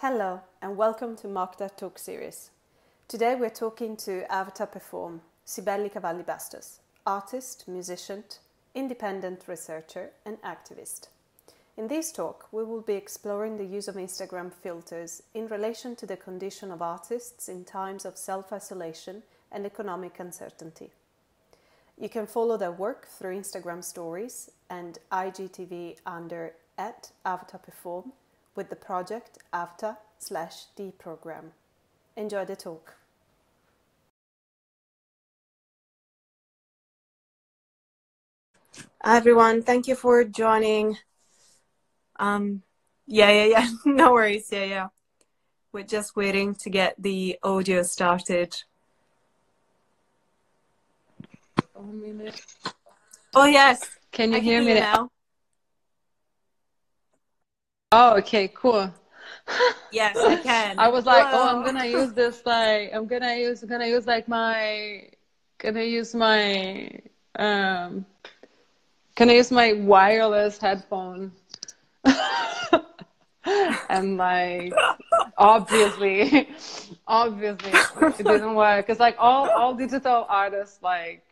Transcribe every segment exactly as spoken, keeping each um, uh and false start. Hello and welcome to Mokta Talk Series. Today we're talking to Avatar Perform, Sibelli Cavalli Bastos, artist, musician, independent researcher and activist. In this talk we will be exploring the use of Instagram filters in relation to the condition of artists in times of self-isolation and economic uncertainty. You can follow their work through Instagram stories and I G T V under at Avatar Perform with the project Avatar slash D program. Enjoy the talk. Hi everyone, thank you for joining. Um, yeah, yeah, yeah, no worries, yeah, yeah. We're just waiting to get the audio started. One minute. Oh yes, can you I hear can me hear now? now? Oh, okay, cool. Yes, I can. I was like, Whoa. oh, I'm gonna use this. Like, I'm gonna use, gonna use like my, gonna use my, um, gonna use my wireless headphone. And like, obviously, obviously, it didn't work. Cause like all all digital artists, like,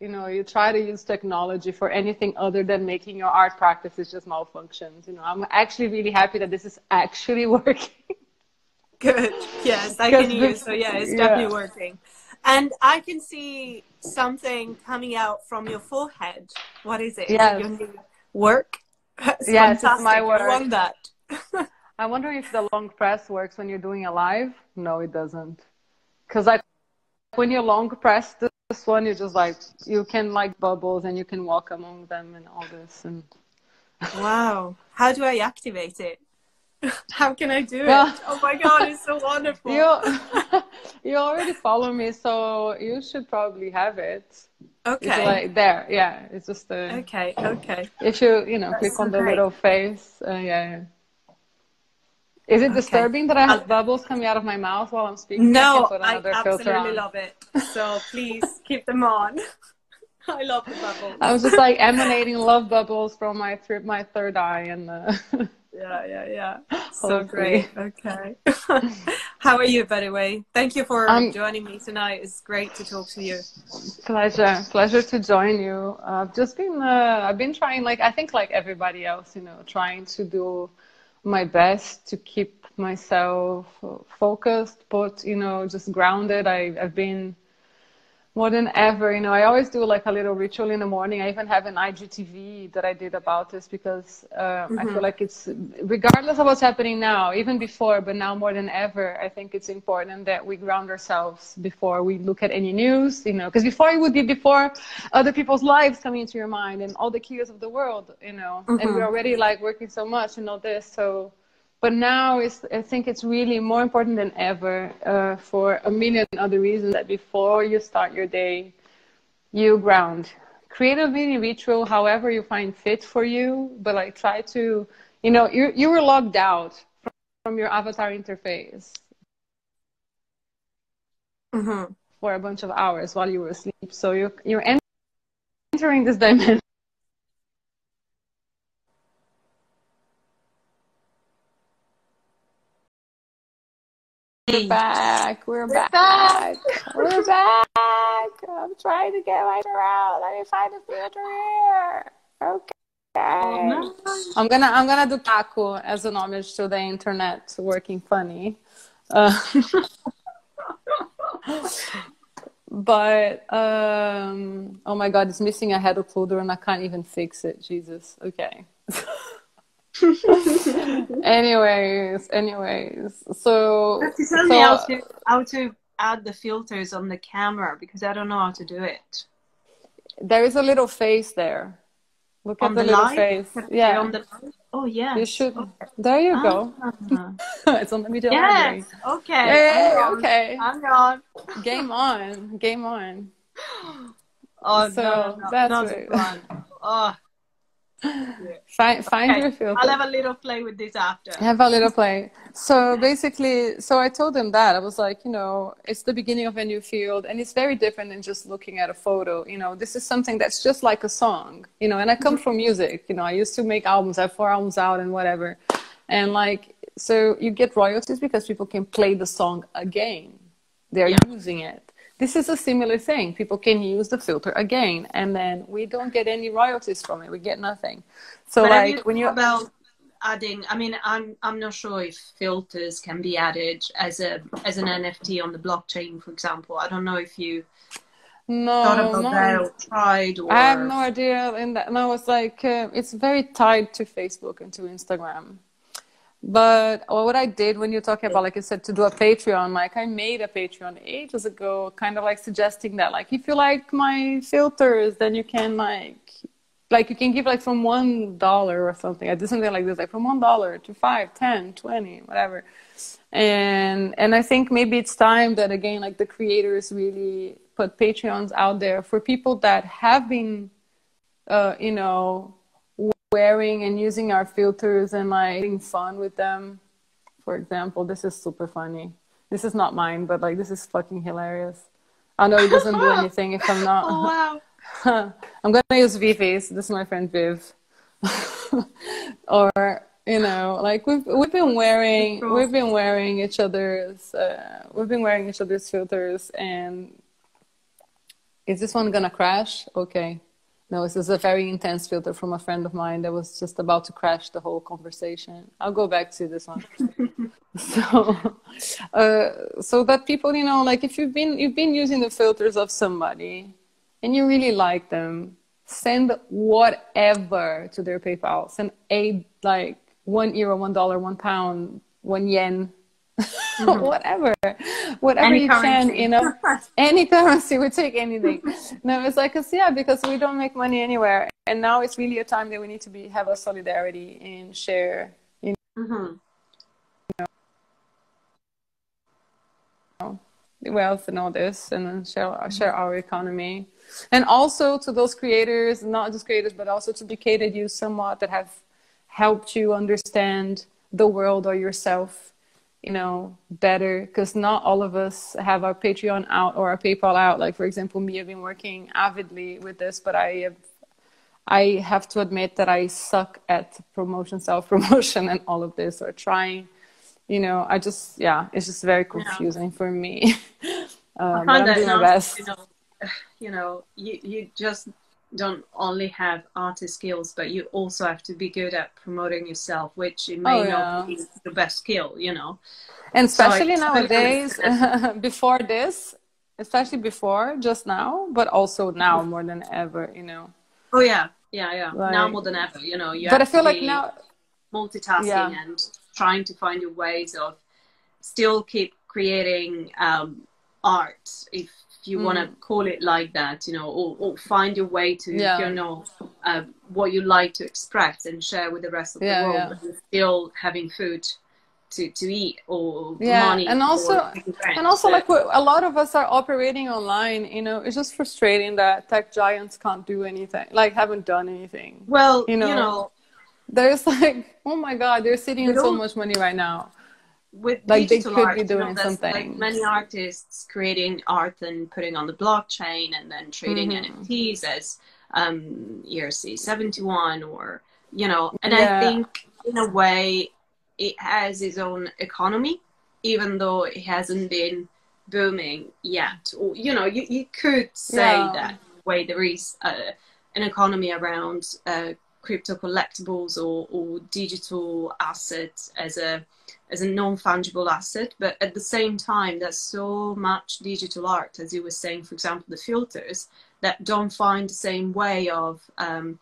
you know, you try to use technology for anything other than making your art practice, it's just malfunctions. You know, I'm actually really happy that this is actually working. Good. Yes, I can hear you. So yeah, it's definitely yeah. working. And I can see something coming out from your forehead. What is it? Yes. Your new work? It's yes, fantastic. It's my work. I love that. I wonder if the long press works when you're doing a live. No, it doesn't. Because like when you're long pressed, this one you just like you can like bubbles and you can walk among them and all this and wow, how do I activate it? How can I do it? Well, oh my god, it's so wonderful. You, you already follow me, so you should probably have it. Okay. It's like there, yeah. It's just a, okay, okay. If you you know That's click on so the little face, uh, yeah. Is it okay. disturbing that I have I'll... bubbles coming out of my mouth while I'm speaking? No, I, I absolutely love it. So please keep them on. I love the bubbles. I was just like emanating love bubbles from my th my third eye, and uh, yeah, yeah, yeah. So great. Okay. How are you, by the way? Thank you for um, joining me tonight. It's great to talk to you. Pleasure, pleasure to join you. I've just been uh, I've been trying, like I think like everybody else, you know, trying to do my best to keep myself focused, but, you know, just grounded. I, I've been more than ever, you know, I always do like a little ritual in the morning. I even have an I G T V that I did about this because uh, mm-hmm. I feel like it's, regardless of what's happening now, even before, but now more than ever, I think it's important that we ground ourselves before we look at any news, you know, because before it would be before other people's lives coming into your mind and all the chaos of the world, you know, mm-hmm. and we're already like working so much and all this, so... But now it's, I think it's really more important than ever uh, for a million other reasons that before you start your day, you ground. Create a mini ritual, however you find fit for you, but like try to, you know, you, you were logged out from, from your avatar interface mm-hmm. for a bunch of hours while you were asleep. So you, you're entering this dimension. We're back. We're, We're back. back. We're back. I'm trying to get my filter out. Let me find a filter here. Okay. Oh, no. I'm gonna I'm gonna do taco as an homage to the internet working funny. Uh, but um, oh my god, it's missing a head occluder and I can't even fix it. Jesus. Okay. anyways anyways so but you tell so, me how to, how to add the filters on the camera because I don't know how to do it. There is a little face there, look on at the, the little light? face yeah on the oh yeah you should okay. there you go ah. It's on the video yes library. okay hey, I'm okay I'm on game on game on oh so no, no, that's not right. fun. oh Find, find okay. your filter. I'll have a little play with this after. Have a little play. So basically, so I told them that. I was like, you know, it's the beginning of a new field and it's very different than just looking at a photo. You know, this is something that's just like a song, you know, and I come from music. You know, I used to make albums. I have four albums out and whatever. And like, So you get royalties because people can play the song again. They're yeah. using it. This is a similar thing. People can use the filter again, and then we don't get any royalties from it. We get nothing. So but like you when you about adding, I mean, I'm I'm not sure if filters can be added as a as an N F T on the blockchain, for example. I don't know if you no, thought about no. that or tried. Or... I have no idea. In that, no, it's like uh, it's very tied to Facebook and to Instagram. But well, what I did when you're talking about, like I said, to do a Patreon, like I made a Patreon ages ago, kind of like suggesting that, like, if you like my filters, then you can like, like you can give like from one dollar or something. I did something like this, like from one dollar to five, ten, twenty, whatever. And, and I think maybe it's time that again, like the creators really put Patreons out there for people that have been, uh, you know, wearing and using our filters and like having fun with them. For example, this is super funny. This is not mine, but like this is fucking hilarious. I know it doesn't do anything if I'm not. Oh wow! I'm gonna use Viv's. This is my friend Viv. Or you know, like we've we've been wearing we've been wearing each other's uh, we've been wearing each other's filters. And is this one gonna crash? Okay. No, this is a very intense filter from a friend of mine that was just about to crash the whole conversation. I'll go back to this one. so, uh, so that people, you know, like if you've been, you've been using the filters of somebody and you really like them, send whatever to their PayPal. Send a, like one euro, one dollar, one pound, one yen, mm-hmm. whatever. Whatever any you currency. Can, you know, any currency, we take anything. No, it's like, it's, yeah, because we don't make money anywhere. And now it's really a time that we need to be, have a solidarity and share, you know, mm-hmm. you know, wealth and all this, and then share, mm-hmm. share our economy. And also to those creators, not just creators, but also to educated you somewhat that have helped you understand the world or yourself, you know, better, because not all of us have our Patreon out or our PayPal out. Like, for example, me, I've been working avidly with this, but I have, I have to admit that I suck at promotion, self-promotion and all of this, or trying, you know, I just, yeah, it's just very confusing yeah. for me. um, I'm doing my best. You know, you, know you, you just don't only have artist skills, but you also have to be good at promoting yourself, which it may oh, yeah. not be the best skill, you know. And especially so nowadays, before this, especially before just now, but also now more than ever, you know. Oh yeah, yeah, yeah. Like, now more than ever, you know. You but have I feel to like now multitasking yeah. and trying to find your ways of still keep creating um, art, if you want to mm. call it like that, you know, or, or find your way to, yeah. you know, uh, what you like to express and share with the rest of yeah, the world, yeah. but you're still having food to, to eat or yeah. money. And also, friends, and also so. Like a lot of us are operating online, you know, it's just frustrating that tech giants can't do anything, like haven't done anything. Well, you know, you know there's like, oh my God, they're sitting in so much money right now. With like they could art, be doing you know, something. Like many artists creating art and putting on the blockchain and then trading mm-hmm. N F Ts as um, E R C seventy-one or, you know, and yeah. I think in a way it has its own economy, even though it hasn't been booming yet. Or, you know, you, you could say yeah. that in a way there is uh, an economy around uh, crypto collectibles or, or digital assets as a as a non-fungible asset, but at the same time there's so much digital art, as you were saying, for example the filters, that don't find the same way of um,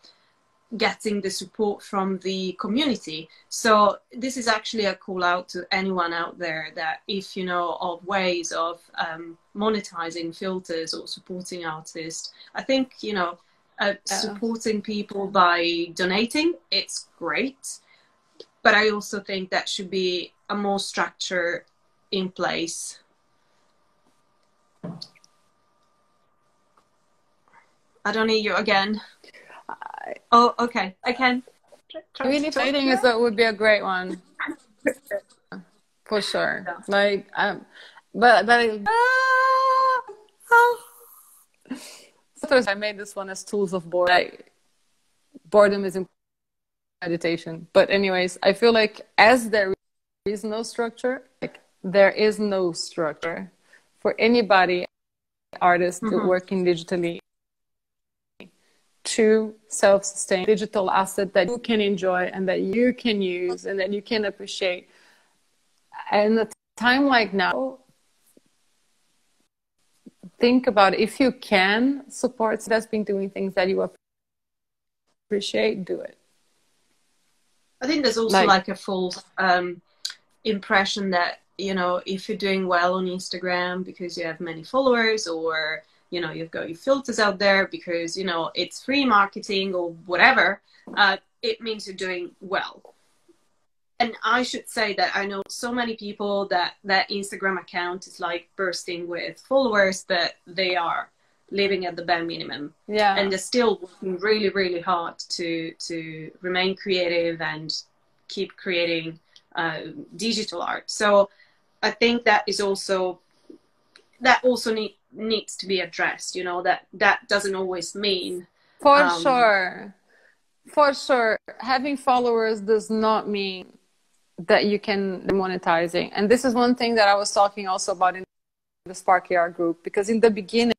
getting the support from the community. So this is actually a call out to anyone out there that if you know of ways of um, monetizing filters or supporting artists, I think, you know, uh, yeah. supporting people by donating, it's great. But I also think that should be a more structure in place. I don't need you again. I, oh, okay. I can. Really fighting is that would be a great one. For sure. Yeah. Like, um, but, but it, ah, oh. I made this one as tools of boredom. Like, boredom is important. Meditation. But anyways, I feel like as there is no structure. Like, there is no structure for anybody, artist mm-hmm. working digitally, to self-sustain digital asset that you can enjoy and that you can use and that you can appreciate. And at a time like now, think about if you can support that's been doing things that you appreciate, do it. I think there's also like, like a false um, impression that, you know, if you're doing well on Instagram because you have many followers, or, you know, you've got your filters out there because, you know, it's free marketing or whatever, uh, it means you're doing well. And I should say that I know so many people that that Instagram account is like bursting with followers, that they are living at the bare minimum. Yeah. And they're still working really, really hard to, to remain creative and keep creating uh, digital art. So I think that is also, that also need, needs to be addressed, you know, that, that doesn't always mean. For um, sure. For sure. Having followers does not mean that you can monetizing. And this is one thing that I was talking also about in the Spark A R group, because in the beginning,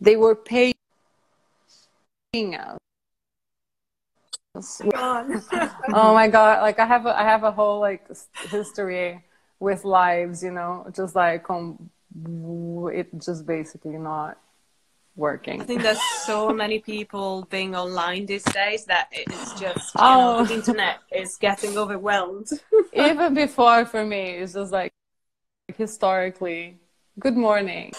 they were paying us. Oh my God. Like I have, a, I have a whole like history with lives, you know, just like on, it just basically not working. I think there's so many people being online these days that it's just, oh, you know, the internet is getting overwhelmed. Even before, for me, it's just like historically. Good morning.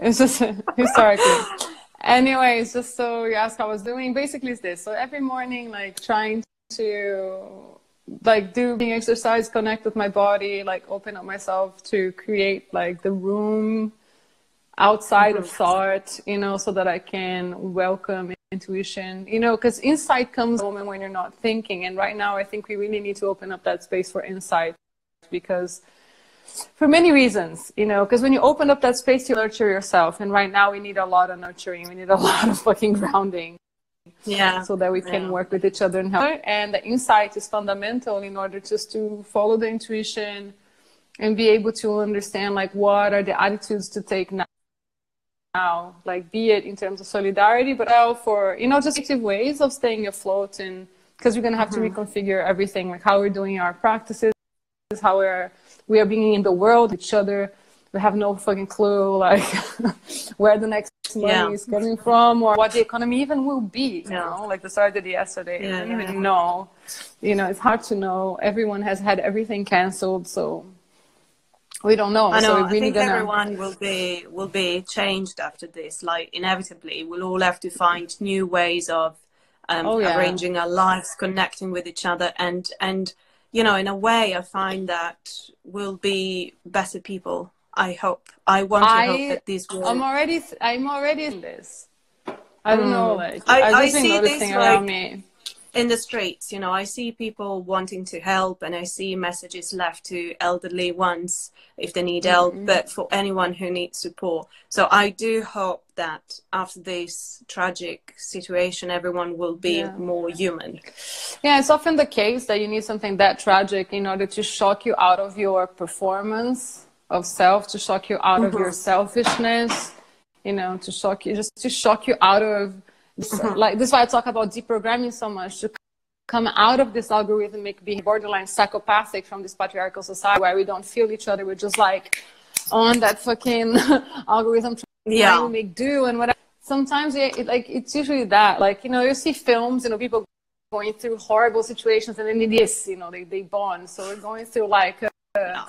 It's just historically. Anyway, it's just so you ask how I was doing. Basically, it's this. So every morning, like trying to like do being exercise, connect with my body, like open up myself to create like the room outside mm-hmm. of thought, you know, so that I can welcome intuition, you know, because insight comes a moment when you're not thinking. And right now, I think we really need to open up that space for insight, because for many reasons, you know, because when you open up that space, you nurture yourself. And right now we need a lot of nurturing. We need a lot of fucking grounding. Yeah. So that we can yeah. work with each other and help. And the insight is fundamental in order just to follow the intuition and be able to understand, like, what are the attitudes to take now, now like, be it in terms of solidarity, but for, you know, just active ways of staying afloat. And because we're going to have mm-hmm. to reconfigure everything, like how we're doing our practices, how we're, we are being in the world, each other. We have no fucking clue, like, where the next money yeah. is coming from, or what the economy even will be, you yeah. know, like the started yesterday. Yeah, I don't yeah. even know. You know, it's hard to know. Everyone has had everything canceled, so we don't know. I know. So we're really I think gonna... everyone will be, will be changed after this. Like, inevitably, we'll all have to find new ways of um, oh, yeah. arranging our lives, connecting with each other, and and... you know, in a way, I find that we'll be better people. I hope. I want to I, hope that these will. I'm already. I'm already in this. I don't mm. know. Like, I, I, I see this like, around me in the streets. You know, I see people wanting to help, and I see messages left to elderly ones if they need mm-hmm. help, but for anyone who needs support. So I do hope that after this tragic situation, everyone will be yeah. more human. Yeah, it's often the case that you need something that tragic in order to shock you out of your performance of self, to shock you out mm-hmm. of your selfishness, you know, to shock you, just to shock you out of, mm-hmm. like, this is why I talk about deprogramming so much, to come out of this algorithmic being borderline psychopathic from this patriarchal society where we don't feel each other, we're just like on that fucking algorithm yeah we make do and whatever. Sometimes it, it, like it's usually that, like, you know, you see films, you know, people going through horrible situations and then it is, you know, they, they bond. So we're going through like a,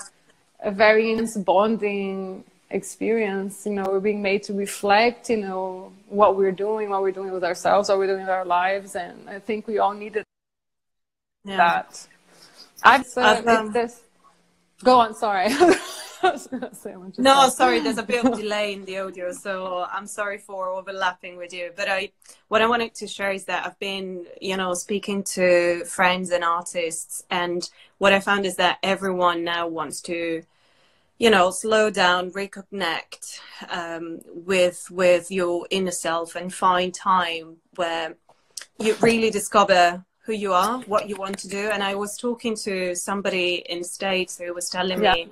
a very intense bonding experience, you know. We're being made to reflect, you know, what we're doing, what we're doing with ourselves, what we're doing with our lives, and I think we all needed yeah. that. I've said uh, um... this. Go on, sorry. I was gonna say, I'm just no, asking. Sorry, there's a bit of delay in the audio, so I'm sorry for overlapping with you. But I, what I wanted to share is that I've been, you know, speaking to friends and artists, and what I found is that everyone now wants to, you know, slow down, reconnect um, with with your inner self, and find time where you really discover who you are, what you want to do. And I was talking to somebody in States who was telling yeah. me,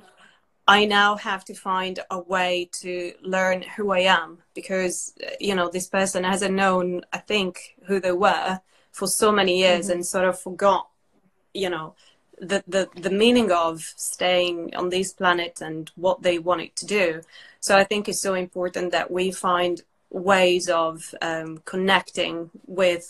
I now have to find a way to learn who I am, because, you know, this person hasn't known, I think, who they were for so many years mm-hmm. and sort of forgot, you know, the, the, the meaning of staying on this planet and what they wanted to do. So I think it's so important that we find ways of um, connecting with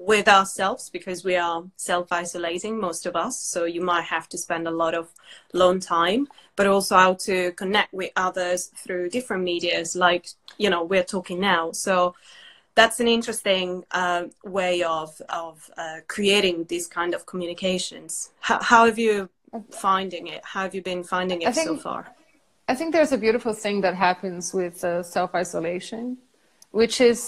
with ourselves, because we are self-isolating, most of us, so you might have to spend a lot of alone time, but also how to connect with others through different medias, like, you know, we're talking now. So that's an interesting uh, way of of uh, creating these kind of communications. How, how have you finding it? How have you been finding it I think, so far? I think there's a beautiful thing that happens with uh, self-isolation, which is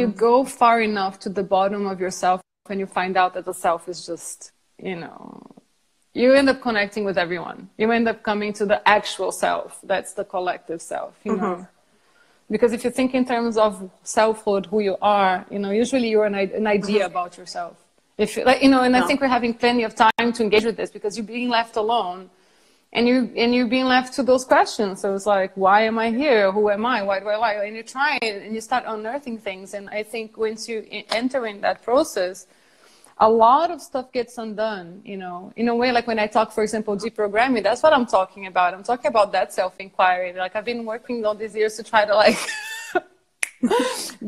you go far enough to the bottom of yourself and you find out that the self is just, you know, you end up connecting with everyone. You end up coming to the actual self. That's the collective self, you mm-hmm. know. Because if you think in terms of selfhood, who you are, you know, usually you're an, an idea mm-hmm. about yourself. If, like, you know, and no. I think we're having plenty of time to engage with this, because you're being left alone and, you, and you're being left to those questions. So it's like, why am I here? Who am I? Why do I like? And you try and you start unearthing things. And I think once you enter in that process, a lot of stuff gets undone, you know, in a way, like when I talk, for example, deprogramming, that's what I'm talking about. I'm talking about that self-inquiry. Like, I've been working all these years to try to, like,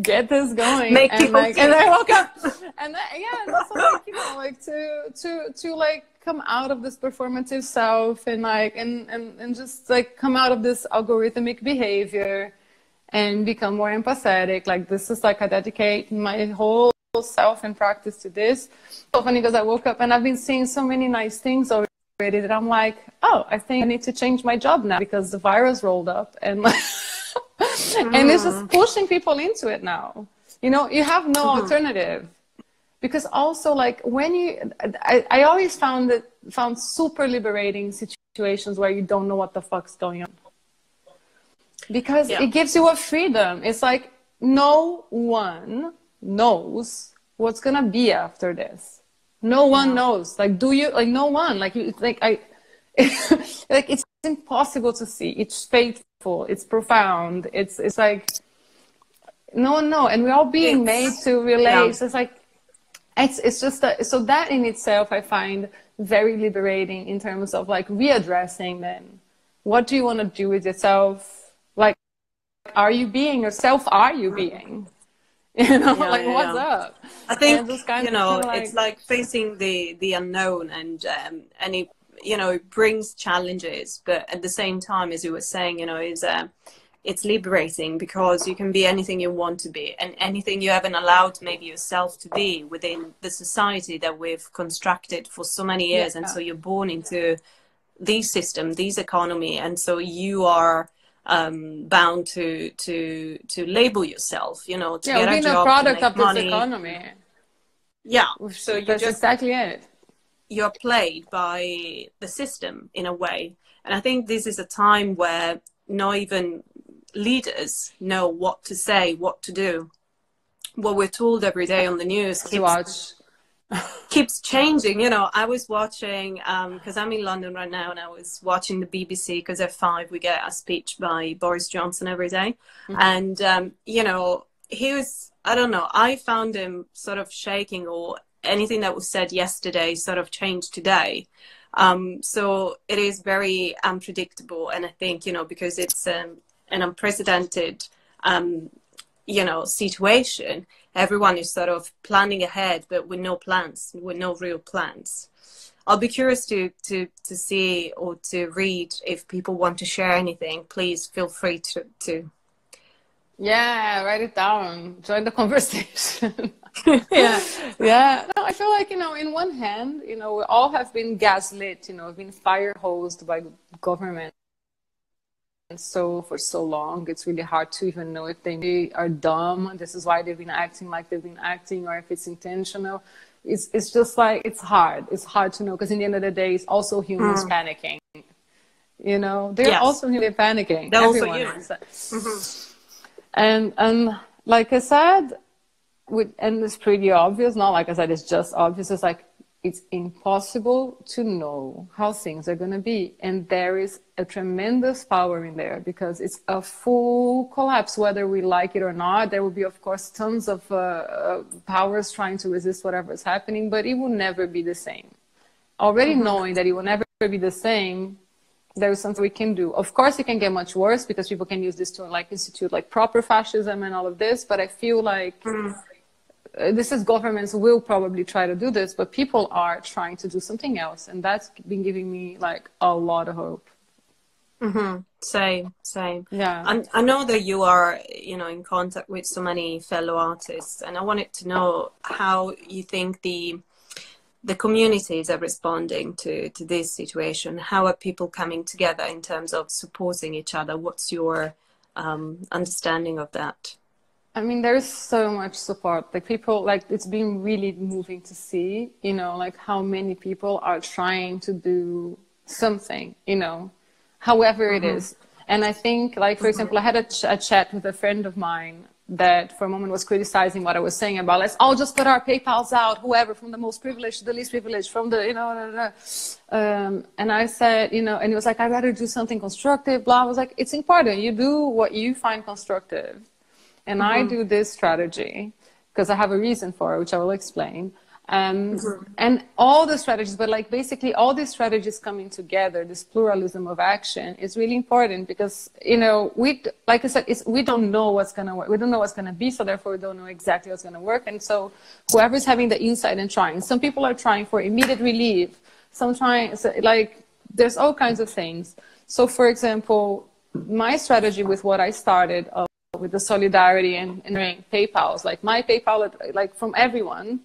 get this going. Make and, like, and I woke up. And that, yeah, that's like, you know, like to, to, to like come out of this performative self and like, and, and, and just like come out of this algorithmic behavior and become more empathetic. Like, this is like, I dedicate my whole self and practice to this. So funny, because I woke up and I've been seeing so many nice things already that I'm like, oh, I think I need to change my job now, because the virus rolled up and like, mm. and it's just pushing people into it now. You know, you have no mm. alternative, because also like when you, I, I always found that found super liberating situations where you don't know what the fuck's going on, because yeah. it gives you a freedom. It's like no one knows what's gonna be after this. No one knows. Like, do you? Like, no one. Like, you, like I. like, it's impossible to see. It's fateful. It's profound. It's it's like, no one knows. And we're all being made to relate. Yeah. So it's like, it's it's just a, so that in itself I find very liberating in terms of like readdressing them. What do you want to do with yourself? Like, are you being yourself? Are you being? You know, yeah, like yeah, what's yeah. up? I think you know, like... it's like facing the the unknown, and um, and it, you know, it brings challenges, but at the same time, as you were saying, you know, is uh, it's liberating, because you can be anything you want to be, and anything you haven't allowed maybe yourself to be within the society that we've constructed for so many years, yeah. and so you're born into these systems, these economy, and so you are. Um, bound to to to label yourself, you know, to yeah, get a job, product to make of money. This economy. Yeah, so you just exactly it. You're played by the system in a way, and I think this is a time where not even leaders know what to say, what to do. What we're told every day on the news keeps, watch. keeps changing. You know, I was watching because um, I'm in London right now, and I was watching the B B C, because at five we get a speech by Boris Johnson every day, mm-hmm. and um, you know, he was, I don't know, I found him sort of shaking, or anything that was said yesterday sort of changed today. Um, so it is very unpredictable, and I think, you know, because it's um, an unprecedented um, you know, situation. Everyone is sort of planning ahead, but with no plans, with no real plans. I'll be curious to, to, to see or to read. If people want to share anything, please feel free to. to. Yeah, write it down. Join the conversation. yeah. Yeah. No, I feel like, you know, in one hand, you know, we all have been gaslit, you know, been fire hosed by government. And so for so long, it's really hard to even know if they are dumb. This is why they've been acting like they've been acting, or if it's intentional. It's it's just like, it's hard. It's hard to know, because in the end of the day, it's also humans mm. panicking. You know, they're yes. also really panicking. They're Everyone also humans. Mm-hmm. And and like I said, with, and it's pretty obvious. Not like I said, it's just obvious. It's like it's impossible to know how things are going to be. And there is a tremendous power in there, because it's a full collapse, whether we like it or not. There will be, of course, tons of uh, powers trying to resist whatever is happening, but it will never be the same. Already mm-hmm. knowing that it will never be the same, there is something we can do. Of course, it can get much worse, because people can use this to like institute like proper fascism and all of this. But I feel like... Mm. This is governments will probably try to do this, but people are trying to do something else. And that's been giving me like a lot of hope. Mm-hmm. Same, same. Yeah. And I know that you are, you know, in contact with so many fellow artists, and I wanted to know how you think the, the communities are responding to, to this situation. How are people coming together in terms of supporting each other? What's your um, understanding of that? I mean, there is so much support. Like people, like it's been really moving to see, you know, like how many people are trying to do something, you know, however it mm-hmm. is. And I think, like, for example, I had a, ch a chat with a friend of mine that for a moment was criticizing what I was saying about let's all just put our PayPals out, whoever, from the most privileged to the least privileged, from the, you know, blah, blah, blah. Um, and I said, you know, and it was like, I'd rather do something constructive, blah. I was like, it's important. You do what you find constructive. And mm-hmm. I do this strategy because I have a reason for it, which I will explain. Um, mm-hmm. And all the strategies, but like basically all these strategies coming together, this pluralism of action is really important because, you know, we, like I said, it's, we don't know what's going to work. We don't know what's going to be. So therefore we don't know exactly what's going to work. And so whoever's having the insight and trying, some people are trying for immediate relief. Some trying, so like there's all kinds of things. So for example, my strategy with what I started of, with the solidarity and, and PayPals, like my PayPal, like from everyone,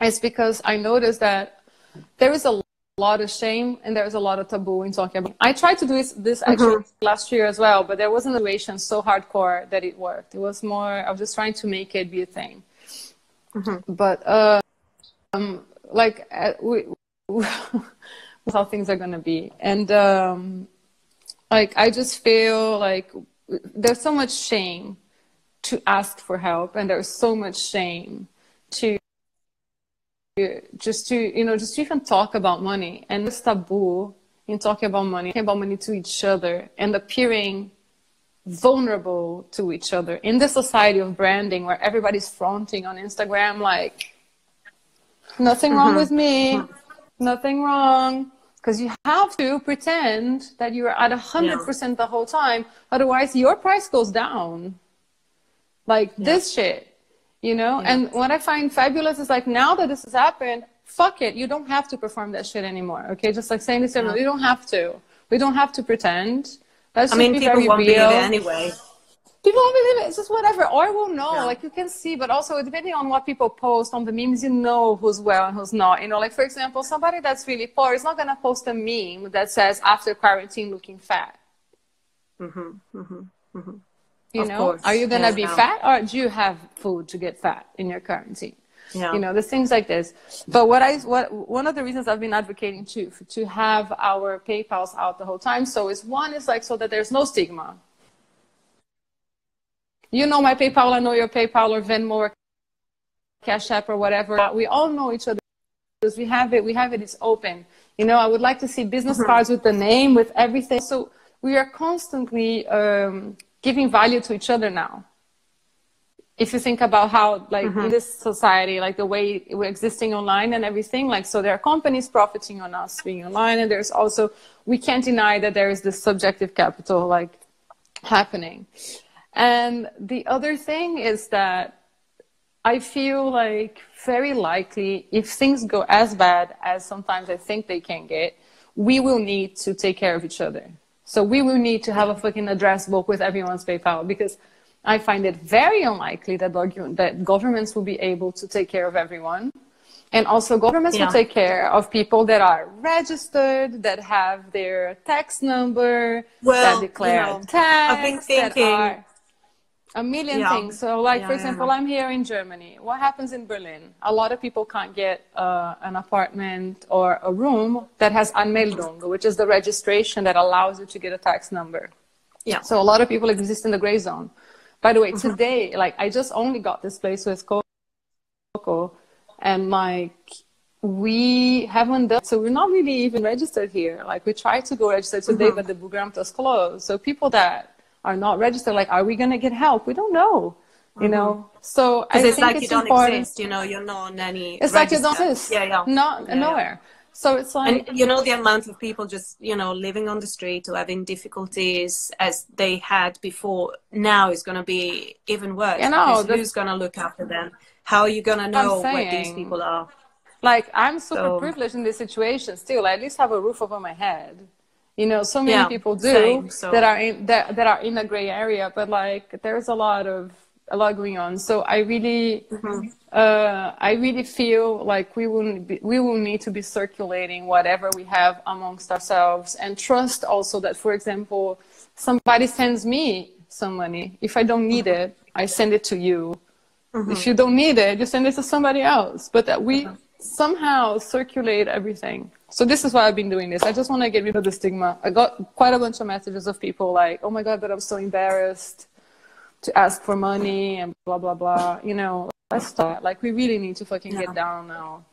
it's because I noticed that there is a lot of shame and there is a lot of taboo in talking about. I tried to do this, this actually mm-hmm. last year as well, but there wasn't a situation so hardcore that it worked. It was more, I was just trying to make it be a thing. Mm-hmm. But uh, um, like uh, we, how things are going to be. And um, like, I just feel like there's so much shame to ask for help, and there's so much shame to just to you know just to even talk about money, and it's taboo in talking about money, talking about money to each other, and appearing vulnerable to each other in the society of branding where everybody's flaunting on Instagram like nothing mm-hmm. wrong with me, nothing wrong. Because you have to pretend that you're at one hundred percent yeah. the whole time. Otherwise, your price goes down. Like yeah. this shit, you know? Yeah. And what I find fabulous is like, now that this has happened, fuck it. You don't have to perform that shit anymore. Okay? Just like saying this, yeah. you don't have to. We don't have to pretend. That's I mean, people won't believe it anyway. People won't believe it. It's just whatever. Or we'll know. Yeah. Like, you can see. But also, depending on what people post on the memes, you know who's well and who's not. You know, like, for example, somebody that's really poor is not going to post a meme that says, after quarantine, looking fat. Mm-hmm, mm-hmm, mm-hmm. You of know? Course. Are you going to yeah, be no. fat? Or do you have food to get fat in your quarantine? Yeah. You know, there's things like this. But what I, what one of the reasons I've been advocating, to to have our PayPals out the whole time, so is one is, like, so that there's no stigma. You know my PayPal, I know your PayPal, or Venmo, or Cash App, or whatever. We all know each other because we have it. We have it. It's open. You know, I would like to see business mm-hmm. cards with the name, with everything. So we are constantly um, giving value to each other now. If you think about how, like, mm-hmm. in this society, like the way we're existing online and everything, like, so there are companies profiting on us being online, and there's also, we can't deny that there is this subjective capital, like, happening. And the other thing is that I feel like very likely if things go as bad as sometimes I think they can get, we will need to take care of each other. So we will need to have a fucking address book with everyone's PayPal, because I find it very unlikely that, that governments will be able to take care of everyone. And also governments yeah. will take care of people that are registered, that have their tax number, well, that declare you know, tax, I've been thinking, that are a million yeah. things. So like, yeah, for example, yeah. I'm here in Germany. What happens in Berlin? A lot of people can't get uh, an apartment or a room that has Anmeldung, which is the registration that allows you to get a tax number. Yeah. So a lot of people exist in the gray zone. By the way, mm-hmm. today, like I just only got this place with Coco, and like we haven't done, so we're not really even registered here. Like, we tried to go register today, mm-hmm. but the Bürgeramt was closed. So people that are not registered, like, are we going to get help? We don't know, you mm-hmm. know? So I it's think like it's you important. Don't exist, you know, you're not on any It's register. Like you don't exist, yeah, yeah. Not, yeah, nowhere. Yeah. So it's like, and you know, the amount of people just, you know, living on the street or having difficulties as they had before now is going to be even worse. You know, who's going to look after them? How are you going to know where these people are? Like, I'm super so, privileged in this situation still. I at least have a roof over my head. You know, so many yeah, people do same, so. that are in that, that are in a gray area, but like there's a lot of a lot going on. So I really mm-hmm. uh, I really feel like we will be, we will need to be circulating whatever we have amongst ourselves, and trust also that, for example, somebody sends me some money. If I don't need mm-hmm. it, I send it to you. Mm-hmm. If you don't need it, you send it to somebody else. But that we mm-hmm. somehow circulate everything. So this is why I've been doing this. I just want to get rid of the stigma. I got quite a bunch of messages of people like, oh my God, but I'm so embarrassed to ask for money and blah, blah, blah. You know, let's start. Like, we really need to fucking yeah. get down now.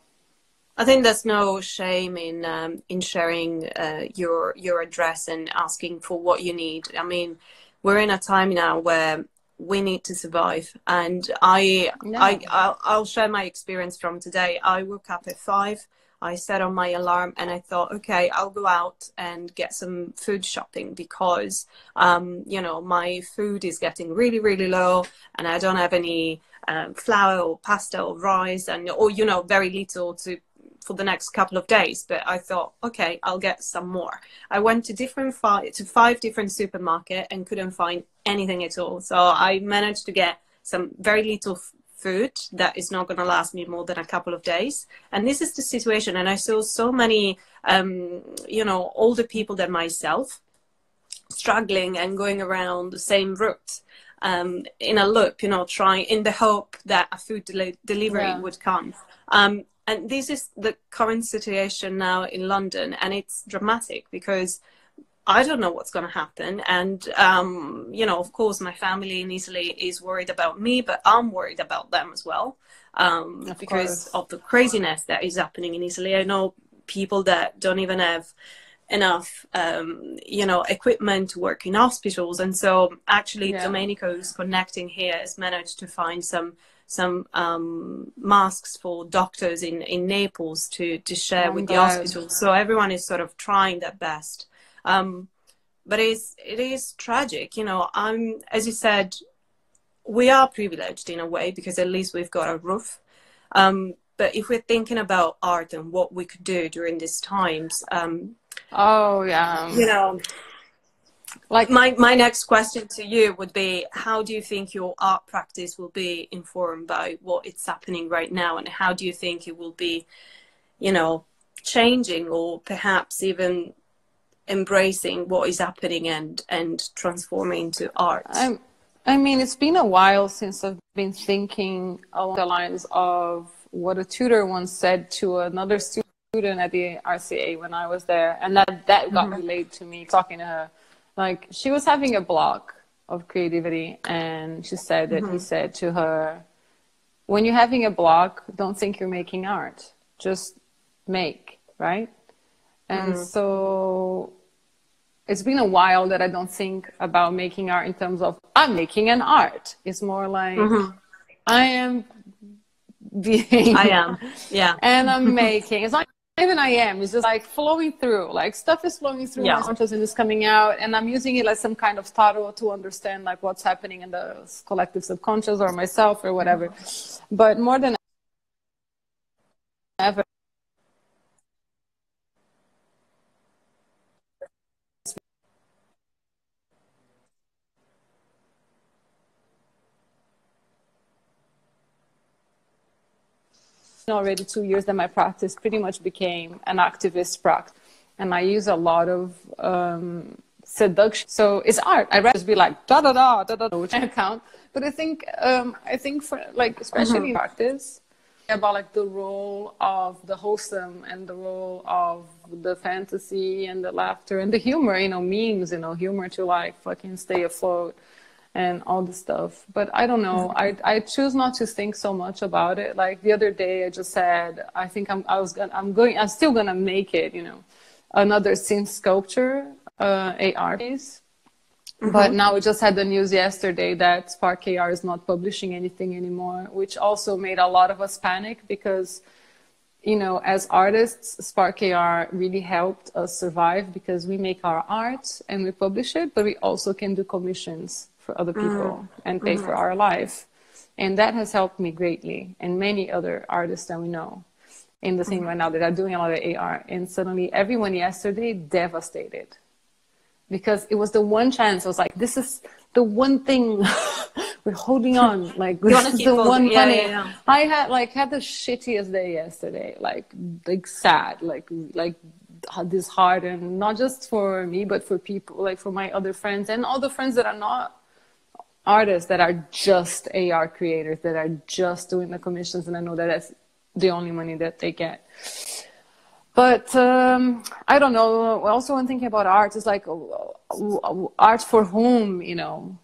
I think there's no shame in um, in sharing uh, your, your address and asking for what you need. I mean, we're in a time now where we need to survive, and I, no. I, I'll, I'll share my experience from today. I woke up at five, I set on my alarm, and I thought, okay, I'll go out and get some food shopping because, um, you know, my food is getting really, really low, and I don't have any um, flour or pasta or rice, and or, you know, very little to for the next couple of days. But I thought, okay, I'll get some more. I went to different five to five different supermarkets and couldn't find anything at all. So I managed to get some very little f food that is not going to last me more than a couple of days. And this is the situation. And I saw so many, um, you know, older people than myself struggling and going around the same route um, in a loop, you know, trying in the hope that a food del delivery yeah. would come. Um, And this is the current situation now in London, and it's dramatic because I don't know what's going to happen. And, um, you know, of course, my family in Italy is worried about me, but I'm worried about them as well um, of because course. of the craziness that is happening in Italy. I know people that don't even have enough, um, you know, equipment to work in hospitals. And so actually yeah. Domenico, who's connecting here, has managed to find some some um, masks for doctors in, in Naples to, to share oh, with God. the hospitals. So everyone is sort of trying their best. Um, but it is, it is tragic. You know, I'm, as you said, we are privileged in a way because at least we've got a roof. Um, but if we're thinking about art and what we could do during these times, um, oh yeah, you know, like my, my next question to you would be, how do you think your art practice will be informed by what it's happening right now? And how do you think it will be, you know, changing or perhaps even embracing what is happening and, and transforming into art? I'm, I mean, it's been a while since I've been thinking along the lines of what a tutor once said to another student at the R C A when I was there. And that, that got mm-hmm. relayed to me talking to her. Like, she was having a block of creativity, and she said that mm-hmm. he said to her, when you're having a block, don't think you're making art, just make, right? And mm-hmm. so it's been a while that I don't think about making art in terms of, I'm making an art. It's more like, mm-hmm. I am being. I am, yeah. And I'm making. It's like, even I am, it's just like flowing through, like stuff is flowing through yeah. my consciousness and it's coming out, and I'm using it as some kind of startle to understand like what's happening in the collective subconscious or myself or whatever. But more than ever, already two years that my practice pretty much became an activist practice, and I use a lot of um, seduction. So it's art. I rather just be like da da da da da, da which I count. But I think um, I think for like especially in mm-hmm. practice about like the role of the wholesome and the role of the fantasy and the laughter and the humor. You know, memes. You know, humor to like fucking stay afloat. and all the stuff. But I don't know. I, I choose not to think so much about it. Like the other day, I just said, I think I'm, I was gonna, I'm going, I'm still going to make it, you know, another scene sculpture, uh, A R piece. Mm-hmm. But now we just had the news yesterday that Spark A R is not publishing anything anymore, which also made a lot of us panic because, you know, as artists, Spark A R really helped us survive because we make our art and we publish it, but we also can do commissions for other people mm. and pay mm. for our life. And that has helped me greatly and many other artists that we know in the scene mm. right now that are doing a lot of A R. And suddenly everyone yesterday devastated because it was the one chance. I was like, this is the one thing we're holding on, like this is the one yeah, funny. Yeah, yeah. I had like had the shittiest day yesterday, like like sad, like like disheartened, not just for me but for people, like for my other friends and all the friends that are not artists, that are just A R creators, that are just doing the commissions, and I know that that's the only money that they get. But um, I don't know. Also, when thinking about art, it's like art for whom, you know.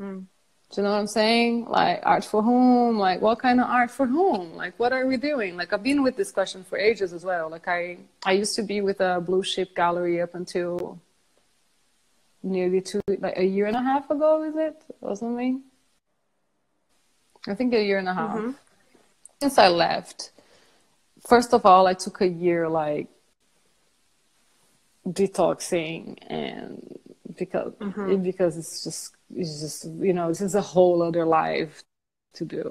Mm. Do you know what I'm saying? Like, art for whom? Like, what kind of art for whom? Like, what are we doing? Like, I've been with this question for ages as well. Like, I, I used to be with a Blue Ship gallery up until nearly two, like a year and a half ago, is it? Or something? I think a year and a half. Mm-hmm. Since I left, first of all, I took a year, like, detoxing and... because mm-hmm. because it's just it's just you know, this is a whole other life to do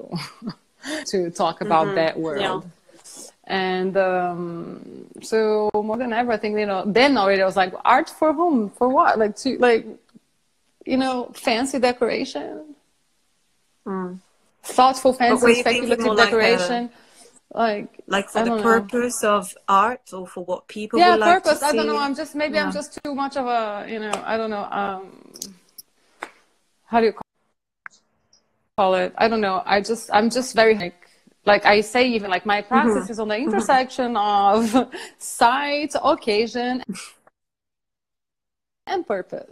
to talk about mm-hmm. that world yeah. and um so more than ever I think, you know, then already I was like, art for whom, for what, like to like you know fancy decoration mm. thoughtful fancy speculative decoration like Like, like for the purpose know. of art or for what people yeah, would like purpose, to see? Yeah, purpose. I don't know. I'm just, maybe yeah. I'm just too much of a, you know, I don't know. Um, how do you call it? I don't know. I just, I'm just very, like, like I say, even like my practice mm-hmm. is on the intersection mm-hmm. of site, occasion, and purpose.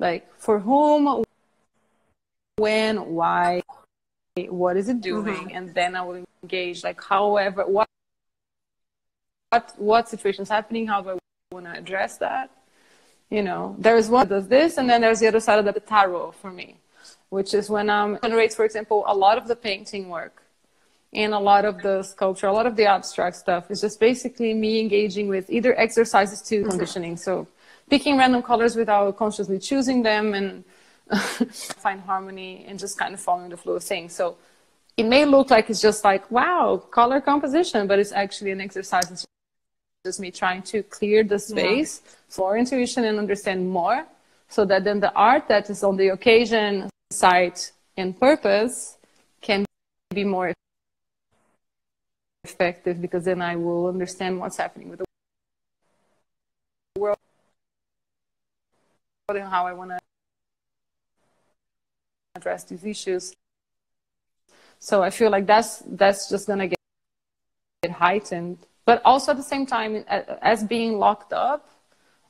Like for whom, when, why. What is it doing? Mm-hmm. And then I will engage, like, however, what, what, what situation is happening? How do I want to address that? You know, there is one that does this, and then there's the other side of the tarot for me, which is when I'm generates, for example, a lot of the painting work and a lot of the sculpture, a lot of the abstract stuff is just basically me engaging with either exercises to mm-hmm. conditioning. So picking random colors without consciously choosing them and find harmony and just kind of following the flow of things. So it may look like it's just like, wow, color composition, but it's actually an exercise. It's just me trying to clear the space yeah. for intuition and understand more, so that then the art that is on the occasion, site, and purpose can be more effective, because then I will understand what's happening with the world and how I want to address these issues. So I feel like that's that's just gonna get, get heightened. But also at the same time, as being locked up,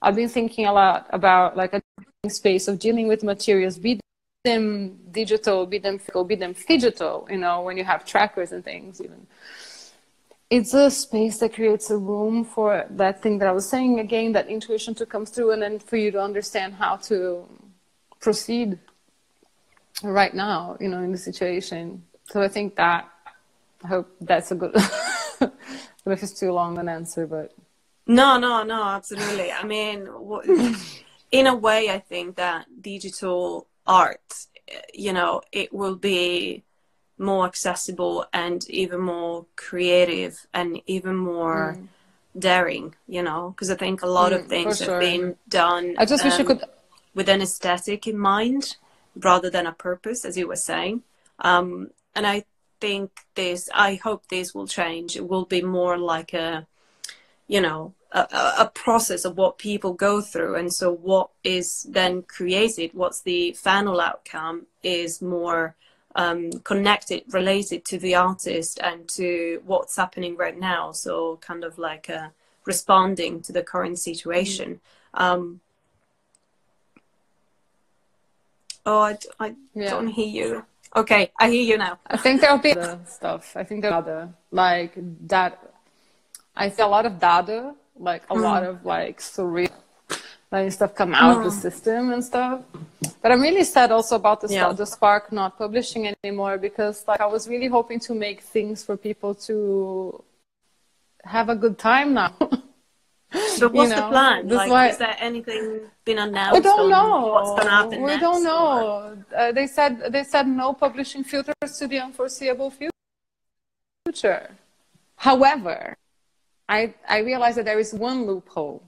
I've been thinking a lot about like a space of dealing with materials, be them digital, be them physical, be them fidgetal, you know, when you have trackers and things even. It's a space that creates a room for that thing that I was saying again, that intuition to come through, and then for you to understand how to proceed right now, you know, in the situation. So I think that, I hope that's a good, I don't know if it's too long an answer, but. No, no, no, absolutely. I mean, what, in a way, I think that digital art, you know, it will be more accessible and even more creative and even more mm. daring, you know, because I think a lot mm, of things have sure. been done I just wish um, you could... with an aesthetic in mind, rather than a purpose, as you were saying. Um, and I think this, I hope this will change. It will be more like a, you know, a, a process of what people go through. And so what is then created, what's the final outcome, is more um, connected, related to the artist and to what's happening right now. So kind of like a responding to the current situation. Mm-hmm. um, Oh, I, I yeah. don't hear you. Okay, I hear you now. I think there'll be other stuff. I think there'll be other, like that. I see a lot of data, like a mm. lot of like surreal like, stuff come out of mm. the system and stuff. But I'm really sad also about the, yeah. the Spark not publishing anymore, because like I was really hoping to make things for people to have a good time now. But what's you know, the plan? Like, like, is there anything been announced? We don't know. What's going to happen? We next, don't know. Uh, they said they said no publishing filters to the unforeseeable future. However, I I realize that there is one loophole,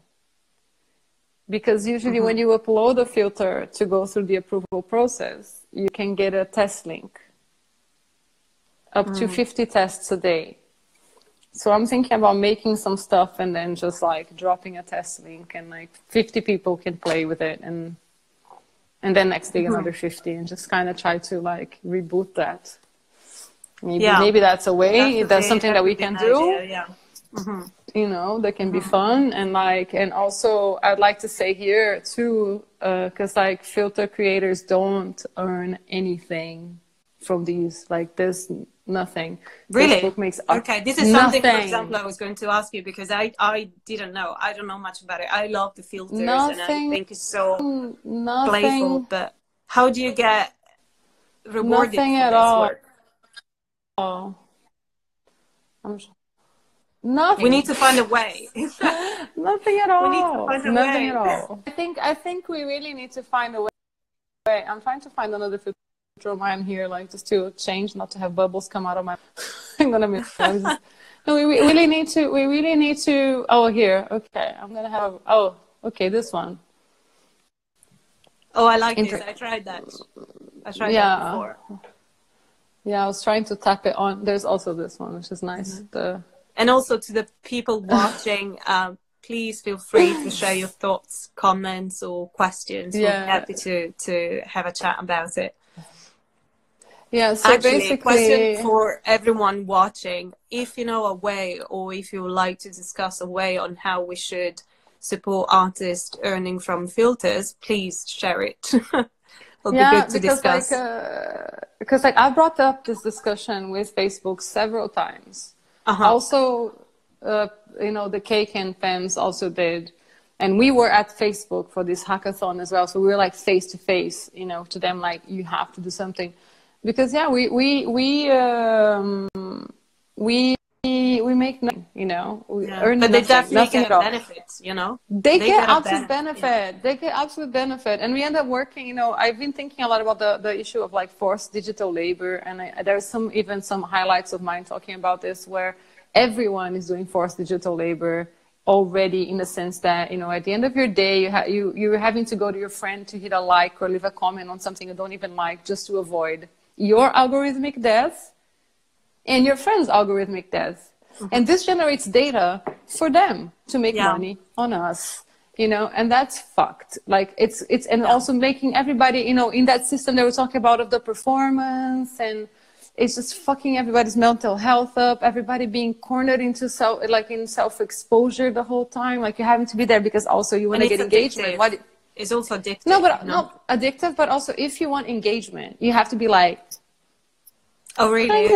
because usually mm-hmm. when you upload a filter to go through the approval process, you can get a test link. Up mm. to fifty tests a day. So I'm thinking about making some stuff and then just like dropping a test link, and like fifty people can play with it, and and then next day another fifty, and just kind of try to like reboot that. Maybe yeah. maybe that's a way. That's, that's something that we can do. Idea, yeah. Mm-hmm. You know, that can mm-hmm. be fun, and like, and also I'd like to say here too, because uh, like filter creators don't earn anything from these. Like there's nothing. Really? Facebook makes okay. This is nothing. Something, for example, I was going to ask you, because I I didn't know. I don't know much about it. I love the filters, nothing, and I think it's so nothing, playful. But how do you get rewarded nothing for at this all. Work? Oh, I'm sure. Nothing. We need to find a way. Nothing at all. We need to find a nothing way. At all. I think I think we really need to find a way. I'm trying to find another filter. Draw mine here, like just to change, not to have bubbles come out of my. I'm gonna make. I'm just... No, we, we really need to. We really need to. Oh, here. Okay, I'm gonna have. Oh, okay, this one. Oh, I like Inter this. I tried that. I tried yeah. that before. Yeah, I was trying to tap it on. There's also this one, which is nice. Mm-hmm. the... And also to the people watching, um, please feel free to share your thoughts, comments, or questions. Yeah. We're happy to to have a chat about it. Yeah, so actually, basically... question for everyone watching. If you know a way, or if you would like to discuss a way on how we should support artists earning from filters, please share it. It'll yeah, be good to because discuss. Like, uh, because like I brought up this discussion with Facebook several times. Uh-huh. Also, uh, you know, the Cake and Femmes also did. And we were at Facebook for this hackathon as well. So we were like face to face, you know, to them, like, you have to do something. Because yeah, we we we um, we we make nothing, you know. We yeah. earn but nothing, they definitely get benefits, you know. They, they get, get absolute benefit. benefit. Yeah. They get absolute benefit, and we end up working. You know, I've been thinking a lot about the the issue of like forced digital labor, and I, there's some even some highlights of mine talking about this, where everyone is doing forced digital labor already, in the sense that, you know, at the end of your day, you ha you you're having to go to your friend to hit a like or leave a comment on something you don't even like, just to avoid your algorithmic death and your friend's algorithmic death. Mm-hmm. And this generates data for them to make yeah. money on us, you know, and that's fucked. Like it's, it's, and yeah. also making everybody, you know, in that system that we're talking about of the performance, and it's just fucking everybody's mental health up, everybody being cornered into self, like in self-exposure the whole time. Like you're having to be there because also you want to get engagement. What, it's also addictive. No, but no. not addictive, but also if you want engagement, you have to be like, oh, really?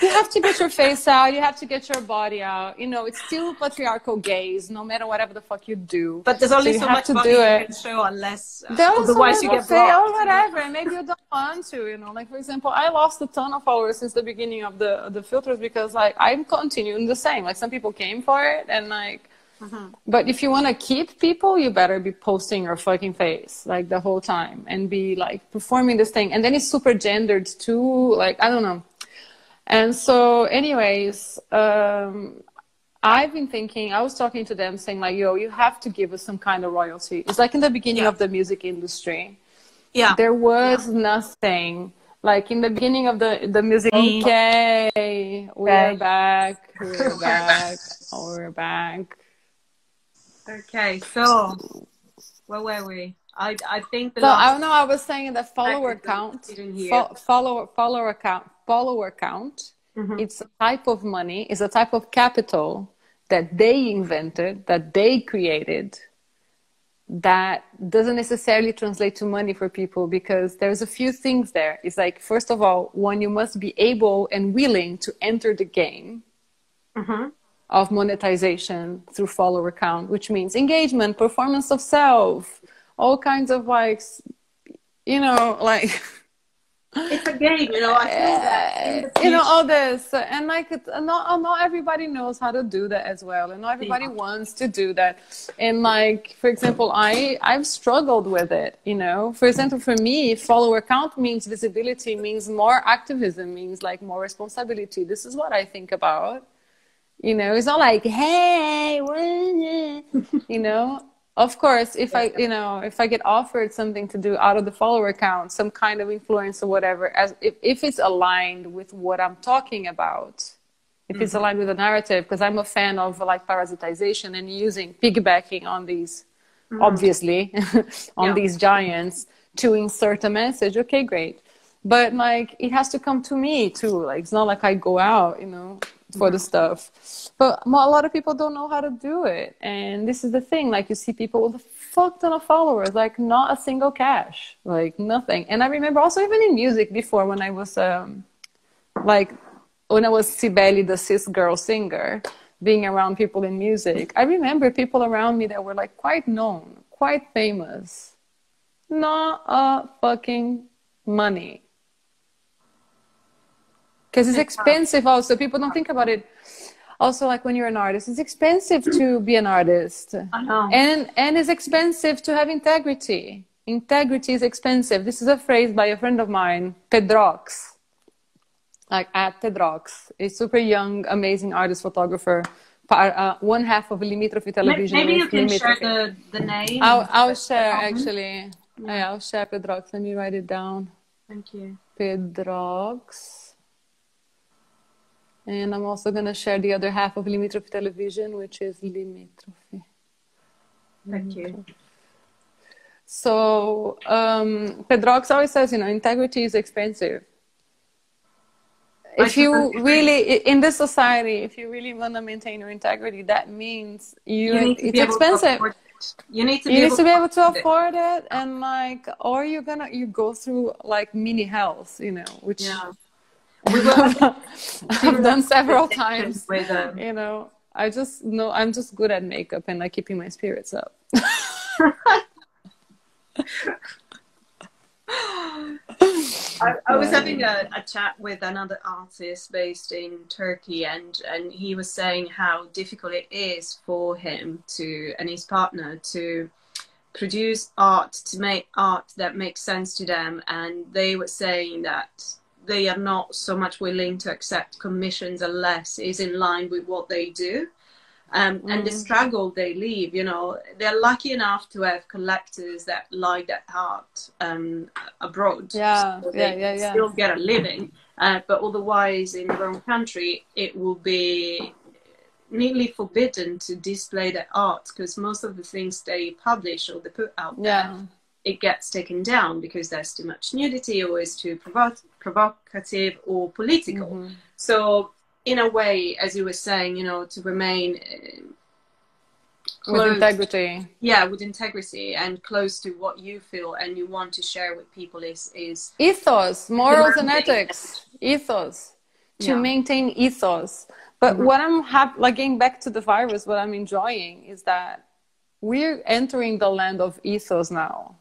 You have to get your face out. You have to get your body out. You know, it's still patriarchal gaze, no matter whatever the fuck you do. But there's only so, so much body you can show unless, uh, otherwise you get blocked. Or whatever, and maybe you don't want to, you know. Like, for example, I lost a ton of followers since the beginning of the, the filters, because, like, I'm continuing the same. Like, some people came for it, and, like, mm-hmm. but if you want to keep people, you better be posting your fucking face like the whole time and be like performing this thing. And then it's super gendered too. Like, I don't know. And so anyways, um, I've been thinking, I was talking to them saying like, yo, you have to give us some kind of royalty. It's like in the beginning yeah. of the music industry. Yeah. There was yeah. nothing. Like in the beginning of the the music, okay, okay. we're back, we're back, we're back. Okay, so where were we? I I think the so, last I don't know. I was saying that follower count, fo follower follower count, follower count. Mm-hmm. It's a type of money. It's a type of capital that they invented, that they created, that doesn't necessarily translate to money for people, because there's a few things there. It's like, first of all, one, you must be able and willing to enter the game mm-hmm. of monetization through follower count, which means engagement, performance of self, all kinds of like, you know, like... It's a game, you know, I feel that. You know, all this. And like, it's, not, not everybody knows how to do that as well. And not everybody yeah. wants to do that. And like, for example, I, I've struggled with it, you know. For example, for me, follower count means visibility, means more activism, means like more responsibility. This is what I think about. You know, it's not like, hey, you know. Of course, if I, you know, if I get offered something to do out of the follower count, some kind of influence or whatever, as if, if it's aligned with what I'm talking about, if mm-hmm. it's aligned with the narrative, because I'm a fan of like parasitization and using piggybacking on these, mm-hmm. obviously, on yeah. these giants to insert a message. Okay, great. But like, it has to come to me too. Like, it's not like I go out, you know, for the stuff. But a lot of people don't know how to do it, and this is the thing. Like, you see people with a fuck ton of followers, like not a single cash, like nothing. And I remember also even in music before, when I was um like when I was Sibeli, the cis girl singer, being around people in music, I remember people around me that were like quite known, quite famous, not a fucking money. Because it's expensive also. People don't think about it. Also, like, when you're an artist, it's expensive to be an artist. I know. And, and it's expensive to have integrity. Integrity is expensive. This is a phrase by a friend of mine, Pedrox. Like, at Pedrox. A super young, amazing artist, photographer. Uh, one half of Limítrofe Television. Maybe you can Limítrofe. share the, the name. I'll, I'll share, actually. Yeah. Yeah, I'll share Pedrox. Let me write it down. Thank you. Pedrox. And I'm also going to share the other half of Limítrofe Television, which is Limítrofe. Thank you. So, um, Pedrox always says, you know, integrity is expensive. If you really, in this society, if you really want to maintain your integrity, that means you, you need to it's expensive. To it. You need to be, you able, need to be able to afford it. it. And like, or you're going to, you go through like mini hells, you know, which... Yeah. I've done several times with, um, you know, I just know I'm just good at makeup and like keeping my spirits up. I, I was having a, a chat with another artist based in Turkey, and and he was saying how difficult it is for him to and his partner to produce art, to make art that makes sense to them. And they were saying that they are not so much willing to accept commissions unless it's in line with what they do. Um, mm. And the struggle they leave, you know, they're lucky enough to have collectors that like that art um, abroad. Yeah, so they yeah, yeah, yeah. still get a living. Uh, but otherwise, in their own country, it will be nearly forbidden to display their art, because most of the things they publish or they put out yeah. there, it gets taken down because there's too much nudity or it's too provo- provocative or political. Mm-hmm. So in a way, as you were saying, you know, to remain uh, with integrity. Yeah, with integrity and close to what you feel and you want to share with people is... is ethos, morals and ethics. Ethos. To yeah. maintain ethos. But mm-hmm. what I'm hap- like getting back to the virus, what I'm enjoying is that we're entering the land of ethos now.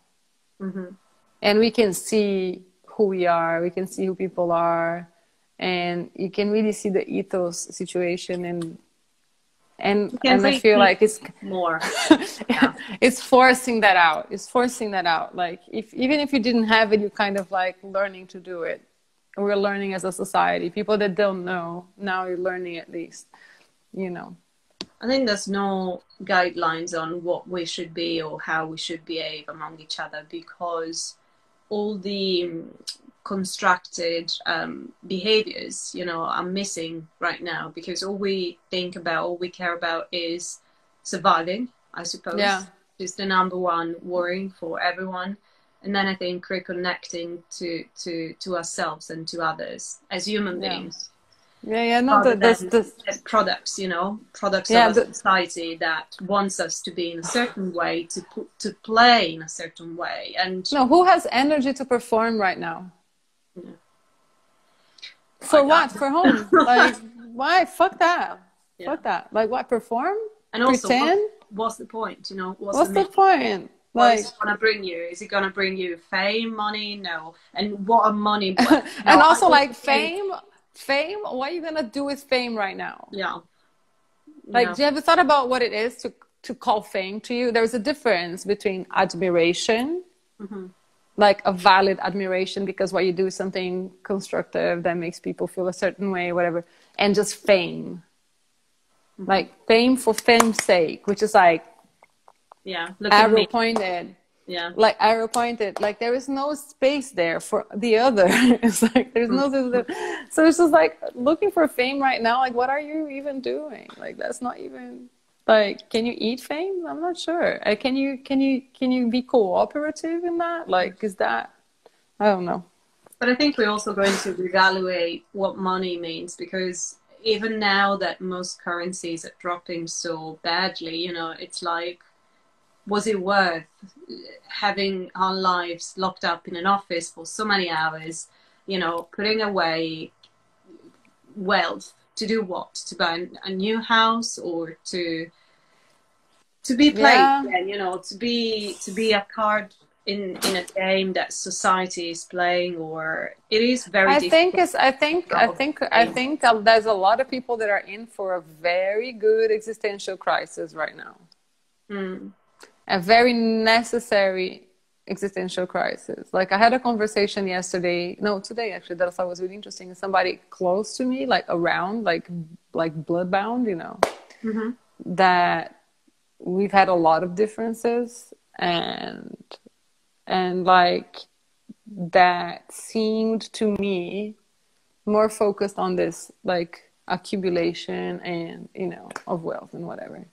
Mm-hmm. And we can see who we are, we can see who people are, and you can really see the ethos situation, and and, and I feel like it's more yeah. it's forcing that out. It's forcing that out. Like, if even if you didn't have it, you're kind of like learning to do it. We're learning as a society. People that don't know, now you're learning at least, you know. I think there's no guidelines on what we should be or how we should behave among each other, because all the constructed um, behaviors, you know, are missing right now, because all we think about, all we care about is surviving, I suppose. Yeah. It's the number one worry for everyone. And then I think reconnecting to, to, to ourselves and to others as human beings. Yeah. Yeah, yeah, no, that, that's, that's products, you know, products yeah, of a society that wants us to be in a certain way, to to play in a certain way, and no, who has energy to perform right now? Yeah. For what? For whom? Like, why? Fuck that! Yeah. Fuck that! Like, what? Perform? And also, pretend? What, what's the point? You know, what's, what's the, the point? Like, what is it gonna bring you? Is it gonna bring you fame, money? No. And what are money? What, and no, also, like, fame. Fame, what are you gonna do with fame right now? Yeah. Like, yeah. Do you ever thought about what it is to to call fame to you? There's a difference between admiration, mm-hmm. like a valid admiration because what you do is something constructive that makes people feel a certain way, whatever, and just fame. Mm-hmm. Like fame for fame's sake, which is like yeah, look arrow pointed. Yeah. Like arrow pointed, like there is no space there for the other. It's like there's no so it's just like looking for fame right now, like what are you even doing? Like that's not even like, can you eat fame? I'm not sure. Uh, can you can you can you be cooperative in that? Like is that, I don't know. But I think we're also going to reevaluate what money means, because even now that most currencies are dropping so badly, you know, it's like, was it worth having our lives locked up in an office for so many hours, you know, putting away wealth to do what? To buy a new house or to to be played, yeah. again, you know, to be to be a card in in a game that society is playing, or it is very I difficult. think it's I think I think I think there's a lot of people that are in for a very good existential crisis right now. Mm. A very necessary existential crisis. Like I had a conversation yesterday, no, today actually, that I thought was really interesting. Somebody close to me, like around, like like bloodbound, you know, mm-hmm. that we've had a lot of differences, and and like that seemed to me more focused on this like accumulation and, you know, of wealth and whatever.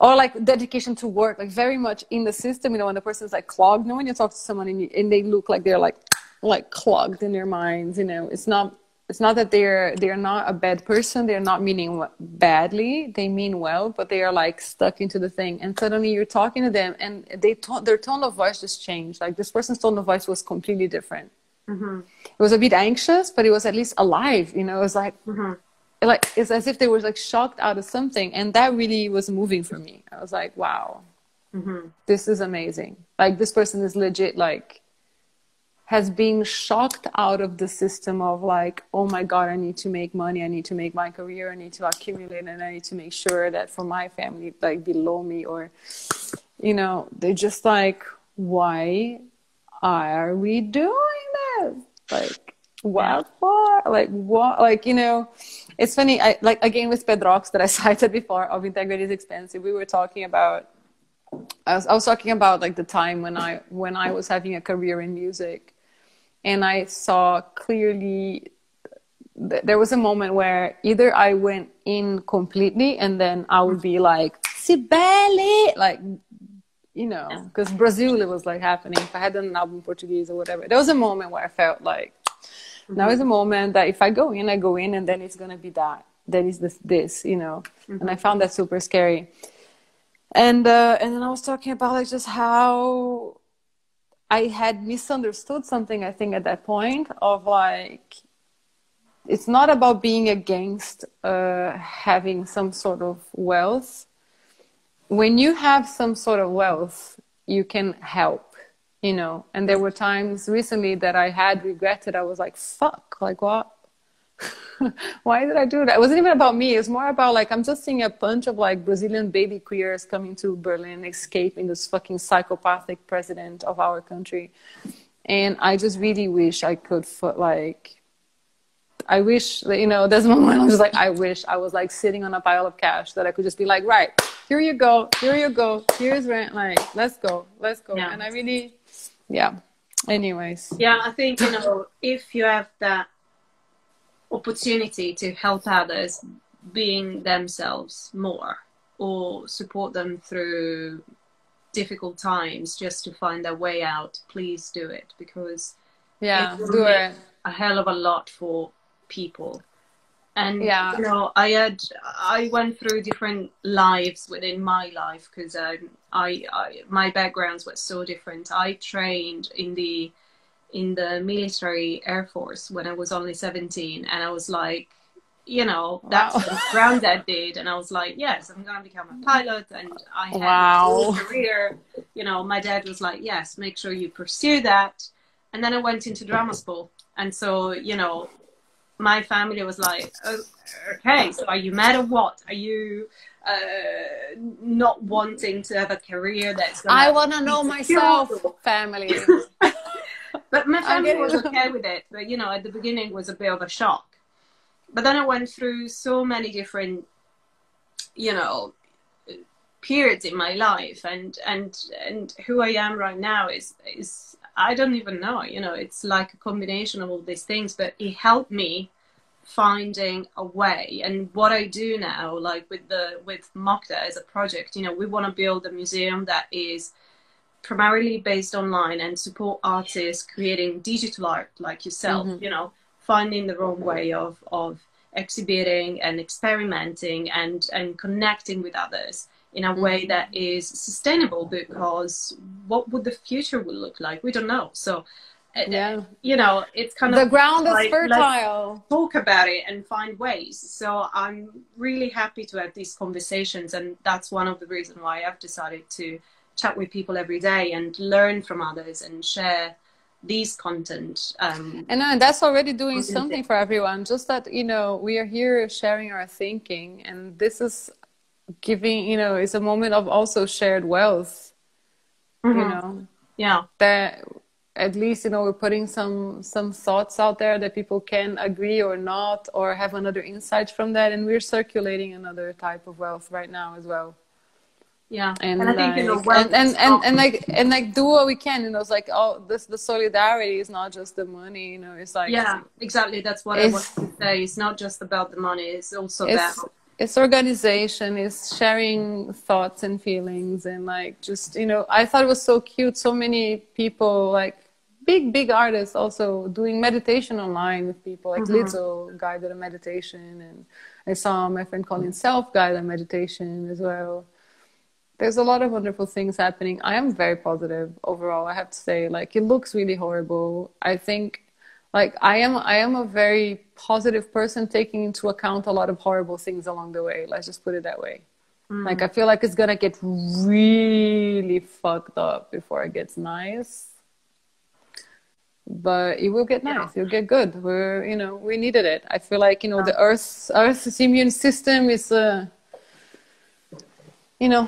Or like dedication to work, like very much in the system, you know, when the person's like clogged, you know, when you talk to someone and, you, and they look like they're like, like clogged in their minds, you know, it's not, it's not that they're, they're not a bad person. They're not meaning badly. They mean well, but they are like stuck into the thing. And suddenly you're talking to them and they their tone of voice just changed. Like this person's tone of voice was completely different. Mm-hmm. It was a bit anxious, but it was at least alive, you know, it was like, mm-hmm. like it's as if they were like shocked out of something, and that really was moving for me. I was like, wow, mm-hmm. this is amazing. Like this person is legit, like has been shocked out of the system of like, oh my God, I need to make money. I need to make my career. I need to accumulate, and I need to make sure that for my family, like below me, or, you know, they're just like, why are we doing this? Like what for? Like what? Like, you know, it's funny, I, like, again, with Pedrox that I cited before, of integrity is expensive, we were talking about, I was, I was talking about, like, the time when I, when I was having a career in music, and I saw clearly, th there was a moment where either I went in completely, and then I would be like, Sibeli, like, you know, because Brazil, it was, like, happening. If I had done an album in Portuguese or whatever, there was a moment where I felt like, Mm-hmm. now is a moment that if I go in, I go in, and then it's going to be that. Then it's this, this you know. Mm-hmm. And I found that super scary. And, uh, and then I was talking about like just how I had misunderstood something, I think, at that point of like, it's not about being against uh, having some sort of wealth. When you have some sort of wealth, you can help. You know, and there were times recently that I had regretted. I was like, fuck, like what? Why did I do that? It wasn't even about me. It was more about like, I'm just seeing a bunch of like Brazilian baby queers coming to Berlin, escaping this fucking psychopathic president of our country. And I just really wish I could like, I wish, you know, there's a moment I was like, I wish I was like sitting on a pile of cash that I could just be like, right, here you go, here you go, here's rent, like, let's go, let's go. Yeah. And I really... yeah anyways yeah I think, you know, if you have that opportunity to help others being themselves more, or support them through difficult times just to find their way out, please do it, because yeah, do it a hell of a lot for people. And yeah, you know, I had I went through different lives within my life, because um, I, I my backgrounds were so different. I trained in the in the military air force when I was only seventeen, and I was like, you know, that's wow. what granddad did, and I was like, yes, I'm gonna become a pilot. And I had wow. a career. You know, my dad was like, yes, make sure you pursue that. And then I went into drama school, and so you know. My family was like, oh, okay, so are you mad or what? Are you uh, not wanting to have a career that's... I want to know myself, family. But my family was okay with it. But, you know, at the beginning it was a bit of a shock. But then I went through so many different, you know, periods in my life. And, and, and who I am right now is... is I don't even know, you know, it's like a combination of all these things, but it helped me finding a way. And what I do now, like with the with Mokta as a project, you know, we want to build a museum that is primarily based online and support artists creating digital art like yourself, mm-hmm. you know, finding the wrong way of, of exhibiting and experimenting and, and connecting with others in a way that is sustainable, because what would the future would look like? We don't know. So, yeah. uh, you know, it's kind the of- The ground like, is fertile. Talk about it and find ways. So I'm really happy to have these conversations, and that's one of the reasons why I've decided to chat with people every day and learn from others and share these content. Um, and uh, that's already doing something for everyone. Just that, you know, we are here sharing our thinking, and this is, giving, you know, it's a moment of also shared wealth, mm-hmm. you know, yeah, that at least, you know, we're putting some some thoughts out there that people can agree or not, or have another insight from that, and we're circulating another type of wealth right now as well. Yeah, and, and I like, think, you know, and, and, and, and like and like do what we can, you know, it's like, oh, this the solidarity is not just the money, you know, it's like, yeah, it's, exactly, that's what I wanted to say. It's not just about the money, it's also about it's organization, it's sharing thoughts and feelings, and like, just, you know, I thought it was so cute. So many people, like big, big artists also doing meditation online with people, like mm-hmm. Lizzo guided a meditation, and I saw my friend Colin Self guide a meditation as well. There's a lot of wonderful things happening. I am very positive overall, I have to say. Like, it looks really horrible. I think Like I am, I am a very positive person, taking into account a lot of horrible things along the way. Let's just put it that way. Mm. Like, I feel like it's gonna get really fucked up before it gets nice, but it will get nice. Yeah. It'll get good. We're, you know, we needed it. I feel like, you know, yeah. the Earth's Earth's immune system is, uh, you know,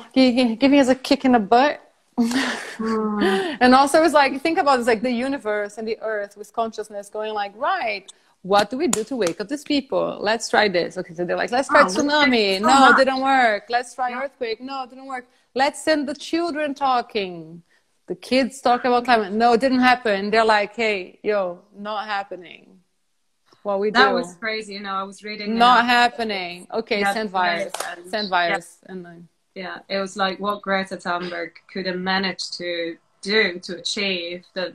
giving us a kick in the butt. mm. And also it's like, think about it's like the universe and the earth with consciousness going like, right, what do we do to wake up these people? Let's try this. Okay, so they're like, let's try oh, tsunami. So no, much. Didn't work. Let's try yeah. earthquake. No, it didn't work. Let's send the children talking. The kids talk about climate. No, it didn't happen. They're like, hey, yo, not happening. What we that do. That was crazy. You know, I was reading. Not and, happening. Okay, yeah, send virus. And, send virus. Yeah. And then. Yeah, it was like what Greta Thunberg could have managed to do to achieve that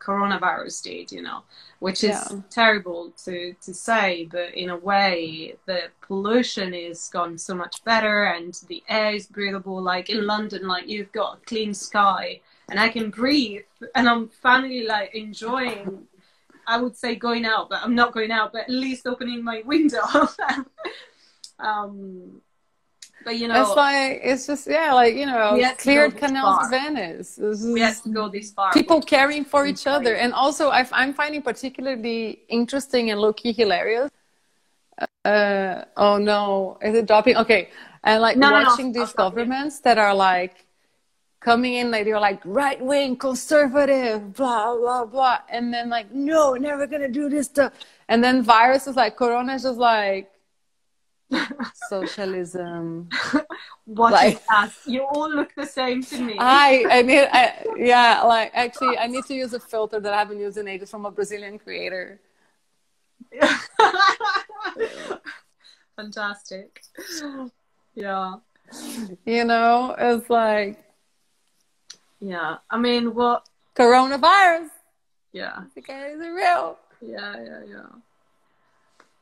coronavirus did, you know, which is yeah. terrible to, to say, but in a way, the pollution is gone so much better and the air is breathable. Like in London, like you've got a clean sky and I can breathe and I'm finally like enjoying, I would say going out, but I'm not going out, but at least opening my window. um... But, you know, that's why it's just, yeah, like, you know, cleared canals, Venice. We have to go this far. People caring for each other. And also, I, I'm finding particularly interesting and low-key hilarious. Uh, oh, no. Is it dropping? Okay. And, like, no, watching no, no. these governments that are, like, coming in, like, they're, like, right-wing, conservative, blah, blah, blah. And then, like, no, never going to do this stuff. And then virus is, like, corona is just, like, socialism. What like, is that? You all look the same to me. I, I mean, I, yeah, like actually, I need to use a filter that I haven't used in ages from a Brazilian creator. Fantastic. Yeah. You know, it's like. Yeah, I mean, what? Coronavirus. Yeah. It's real. Yeah, yeah, yeah.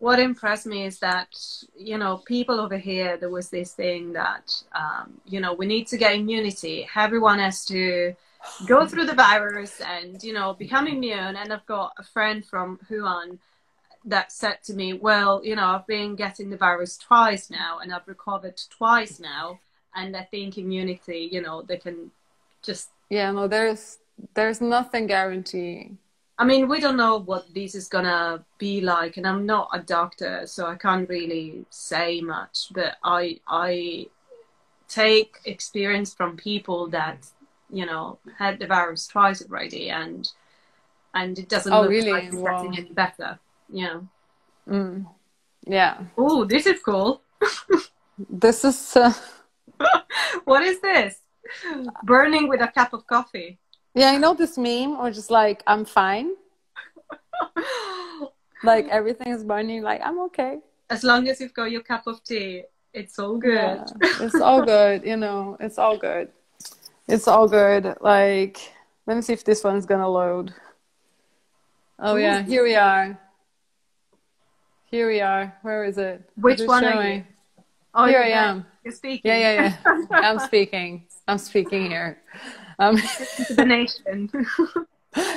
what impressed me is that, you know, people over here, there was this thing that, um, you know, we need to get immunity. Everyone has to go through the virus and, you know, become immune. And I've got a friend from Wuhan that said to me, well, you know, I've been getting the virus twice now and I've recovered twice now. And I think immunity, you know, they can just... Yeah, no, there's there's nothing guaranteeing. I mean, we don't know what this is gonna be like, and I'm not a doctor, so I can't really say much, but I, I take experience from people that, you know, had the virus twice already, and and it doesn't oh, look really? like it's wow. getting any better, you know. Mm. Yeah. Oh, this is cool. This is... Uh... What is this? Burning with a cup of coffee. Yeah, I know this meme, or just like, I'm fine. Like, everything is burning, like, I'm okay. As long as you've got your cup of tea, it's all good. Yeah, it's all good, you know, it's all good. It's all good. Like, let me see if this one's gonna load. Oh, yeah, here we are. Here we are. Where is it? Which one showing? Are you? Oh, here I am. You're speaking. Yeah, yeah, yeah. I'm speaking. I'm speaking here. Um, speaking to the nation.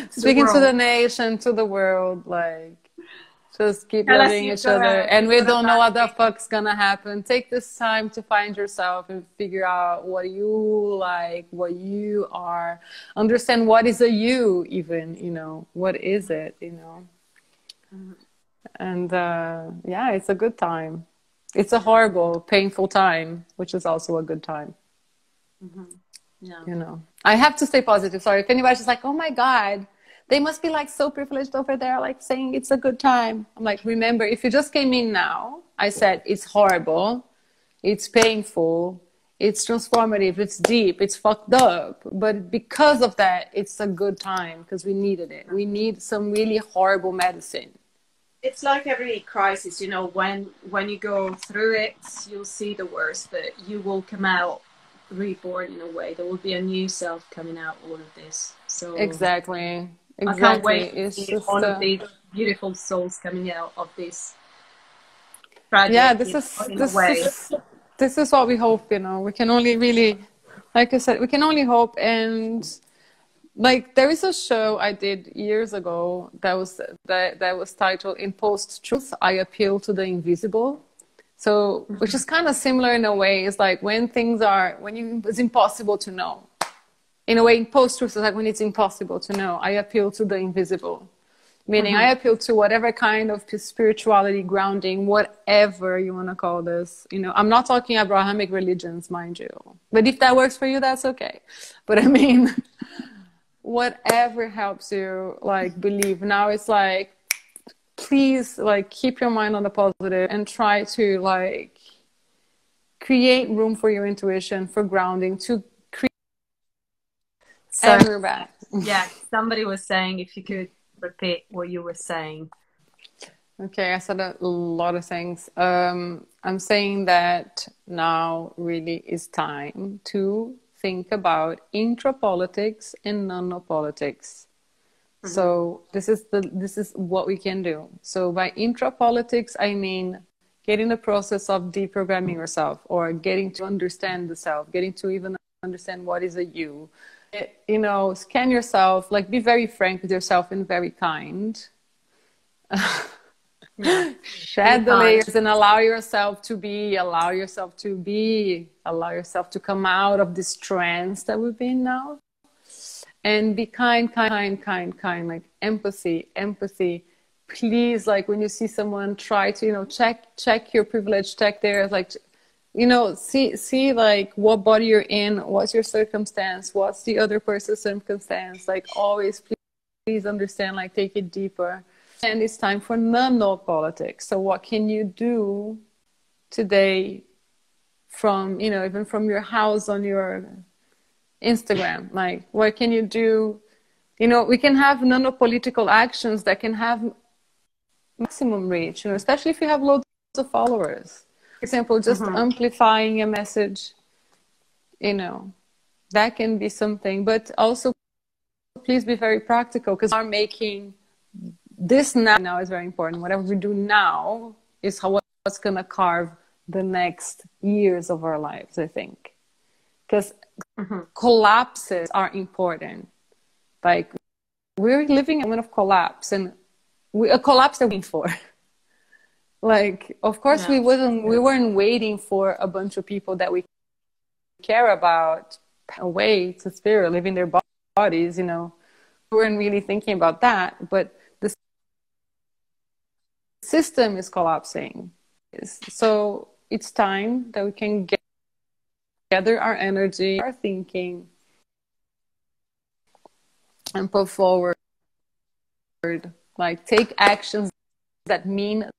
Speaking the to the nation, to the world, like, just keep Tell loving each other. Around. And we don't know what the fuck's gonna happen. Take this time to find yourself and figure out what you like, what you are. Understand what is a you, even, you know, what is it, you know? Mm-hmm. And uh, yeah, it's a good time. It's a horrible, painful time, which is also a good time. Mm-hmm. Yeah. You know, I have to stay positive. Sorry, if anybody's just like, oh my God, they must be like so privileged over there, like saying it's a good time. I'm like, remember, if you just came in now, I said it's horrible, it's painful, it's transformative, it's deep, it's fucked up. But because of that, it's a good time because we needed it. We need some really horrible medicine. It's like every crisis, you know, when when you go through it, you'll see the worst, but you will come out reborn in a way. There will be a new self coming out all of this. So exactly, exactly. I can't wait to see all a... of these beautiful souls coming out of this tragedy. Yeah, this is this, is this is what we hope. You know, we can only really, like I said, we can only hope. And like, there is a show I did years ago that was that, that was titled "In Post-Truth, I Appeal to the Invisible." So, which is kind of similar in a way. It's like when things are, when you, it's impossible to know. In a way, in post-truth, it's like when it's impossible to know, I appeal to the invisible. Meaning mm-hmm. I appeal to whatever kind of spirituality, grounding, whatever you want to call this. You know, I'm not talking Abrahamic religions, mind you. But if that works for you, that's okay. But I mean... whatever helps you, like, believe. Now it's like, please, like, keep your mind on the positive and try to, like, create room for your intuition, for grounding, to create. So, yeah, somebody was saying, if you could repeat what you were saying. Okay, I said a lot of things. Um, I'm saying that now really is time to think about intrapolitics and nanopolitics. Mm-hmm. So this is the this is what we can do. So by intrapolitics, I mean get in the process of deprogramming yourself, or getting to understand the self, getting to even understand what is a you. It, you know, scan yourself, like be very frank with yourself and very kind. Yeah. Shed the layers and allow yourself to be, allow yourself to be, allow yourself to come out of this trance that we've been now. And be kind, kind, kind, kind, kind, like empathy, empathy. Please, like when you see someone, try to, you know, check, check your privilege, check theirs, like, you know, see, see like what body you're in, what's your circumstance, what's the other person's circumstance, like always, please, please understand, like take it deeper. And it's time for nanopolitics. So what can you do today from, you know, even from your house on your Instagram? Like, what can you do? You know, we can have nanopolitical actions that can have maximum reach, you know, especially if you have loads of followers. For example, just mm-hmm. amplifying a message, you know, that can be something. But also, please be very practical, because we are making this now, now is very important. Whatever we do now is how what's going to carve the next years of our lives, I think. Because mm-hmm. collapses are important. Like, we're living in a moment of collapse, and we, a collapse that we're waiting for. Like, of course, yeah. we, wasn't, we weren't waiting for a bunch of people that we care about away to spirit, leaving their bodies, you know. We weren't really thinking about that, but the system is collapsing. So it's time that we can get, gather our energy, our thinking, and put forward, like, take actions that mean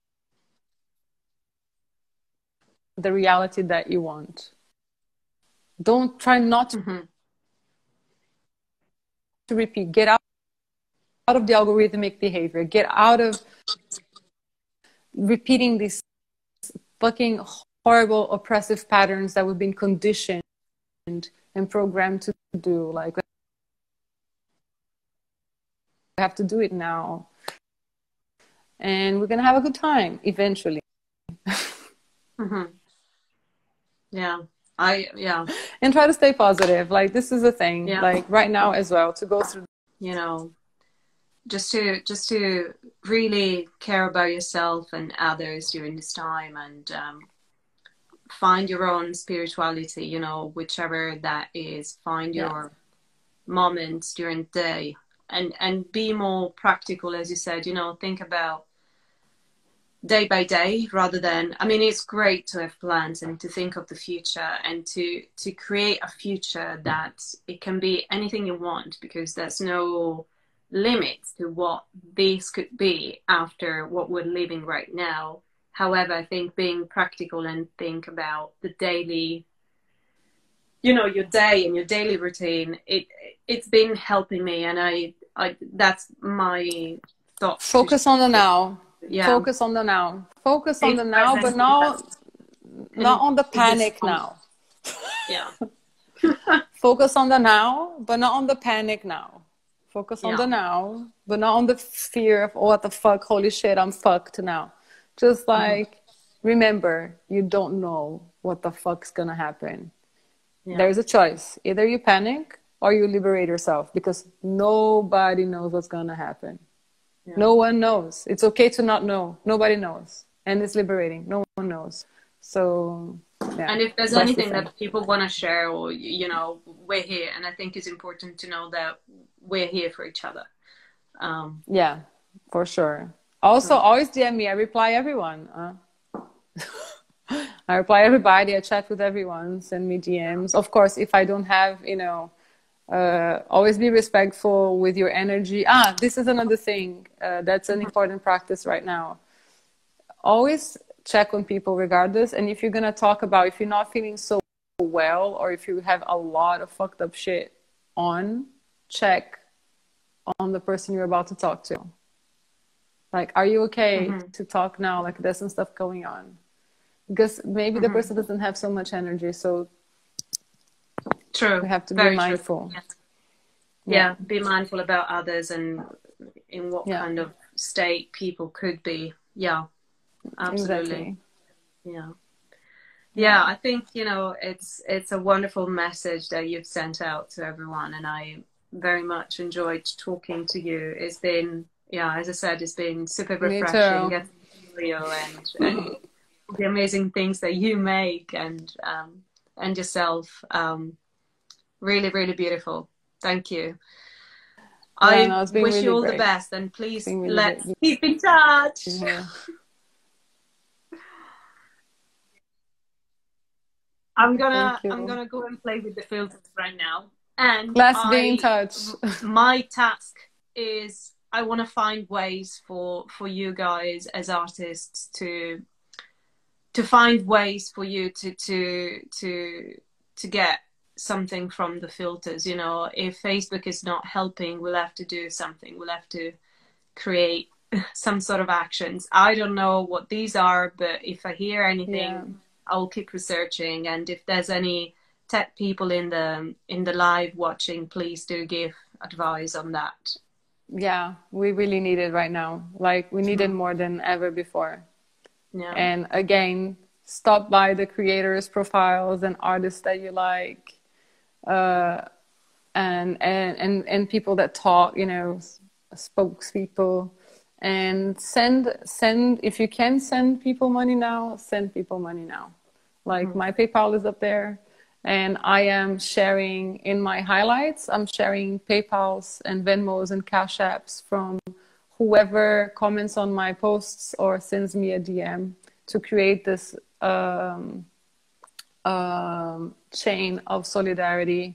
the reality that you want. Don't try not to, mm-hmm. to repeat. Get out, out of the algorithmic behavior. Get out of repeating these fucking horrible, oppressive patterns that we've been conditioned and programmed to do. Like, we have to do it now. And we're going to have a good time eventually. mm-hmm. Yeah. I, yeah. And try to stay positive. Like, this is the thing, yeah. like right now as well, to go through, you know, just to, just to really care about yourself and others during this time, and um, find your own spirituality, you know, whichever that is, find yeah. your moments during the day, and, and be more practical, as you said, you know, think about day by day rather than, I mean, it's great to have plans and to think of the future and to, to create a future that it can be anything you want, because there's no limits to what this could be after what we're living right now. However, I think being practical and think about the daily, you know, your day and your daily routine, it, it's been helping me. And I, I, that's my thought. Focus on the now. Yeah. Focus on the now. Focus on the now, but not, not on the panic now. Yeah. Focus on the now, but not on the panic now. Focus on yeah. the now, but not on the fear of, oh, what the fuck, holy shit, I'm fucked now. Just like, mm-hmm. remember, you don't know what the fuck's gonna happen. Yeah. There's a choice. Either you panic or you liberate yourself, because nobody knows what's gonna happen. Yeah. No one knows. It's okay to not know. Nobody knows. And it's liberating. No one knows. So, yeah. And if there's That's anything the that people want to share, or, you know, we're here. And I think it's important to know that we're here for each other. Um, yeah, for sure. Also, yeah. always D M me. I reply everyone. Uh, I reply everybody. I chat with everyone. Send me D Ms. Of course, if I don't have, you know, Uh, always be respectful with your energy. Ah, this is another thing uh, that's an important practice right now. Always check on people regardless. And if you're going to talk about, if you're not feeling so well, or if you have a lot of fucked up shit on, check on the person you're about to talk to. Like, are you okay mm-hmm. to talk now? Like, there's some stuff going on. Because maybe mm-hmm. the person doesn't have so much energy, so true. We have to Very be mindful. Yeah. Yeah. yeah, be mindful about others and in what yeah. kind of state people could be. Yeah, absolutely. Exactly. Yeah, yeah. I think, you know, it's it's a wonderful message that you've sent out to everyone, and I very much enjoyed talking to you. It's been, yeah, as I said, it's been super refreshing. Getting real and, and the amazing things that you make and um, and yourself. Um, Really, really beautiful. Thank you. I yeah, no, wish really you all great. the best, and please really let's great. keep in touch. Yeah. I'm gonna, I'm gonna go and play with the filters right now. And let's I, be in touch. My task is I want to find ways for for you guys as artists to to find ways for you to to to to get something from the filters. You know, if Facebook is not helping, we'll have to do something. We'll have to create some sort of actions. I don't know what these are, but if I hear anything, yeah. I'll keep researching. And if there's any tech people in the in the live watching, please do give advice on that. yeah, we really need it right now. Like, we need it more than ever before. Yeah. And again, stop by the creators' profiles and artists that you like, uh, and, and, and, and people that talk, you know, spokespeople. And send, send, if you can send people money now, send people money now. Like, mm-hmm. my PayPal is up there. And I am sharing in my highlights, I'm sharing PayPals and Venmos and Cash Apps from whoever comments on my posts or sends me a D M to create this um, um, chain of solidarity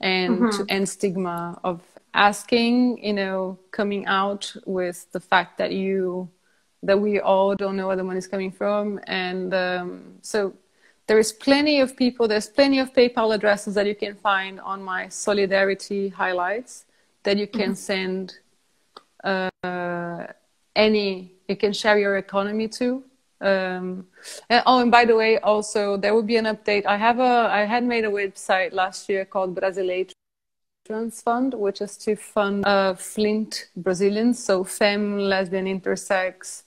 and, mm-hmm. and stigma of asking, you know, coming out with the fact that you, that we all don't know where the money is coming from. And um, so... there is plenty of people, there's plenty of PayPal addresses that you can find on my solidarity highlights that you can mm-hmm. send uh, any, you can share your economy to. Um, and, oh, and by the way, also, there will be an update. I have a, I had made a website last year called Brasilei Trans Fund, which is to fund uh, Flint Brazilians, so femme, lesbian, intersex,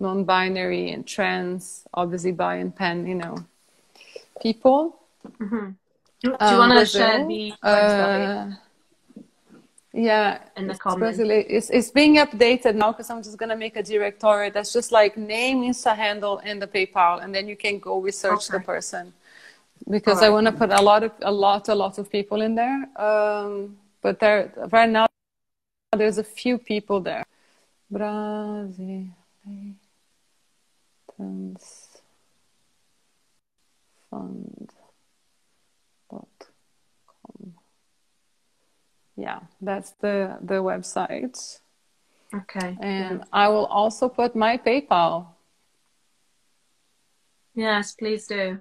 non-binary, and trans, obviously bi and pan, you know. people. Mm-hmm. Do you um, want to share the uh, yeah, in the comments? It's, it's being updated now because I'm just going to make a directory that's just like name, Insta handle, and the PayPal, and then you can go research okay. the person, because right. I want to put a lot of a lot a lot of people in there. Um, but there right now there's a few people there. Brasil. fund dot com. Yeah, that's the the website. Okay. And yeah. I will also put my PayPal. Yes, please do.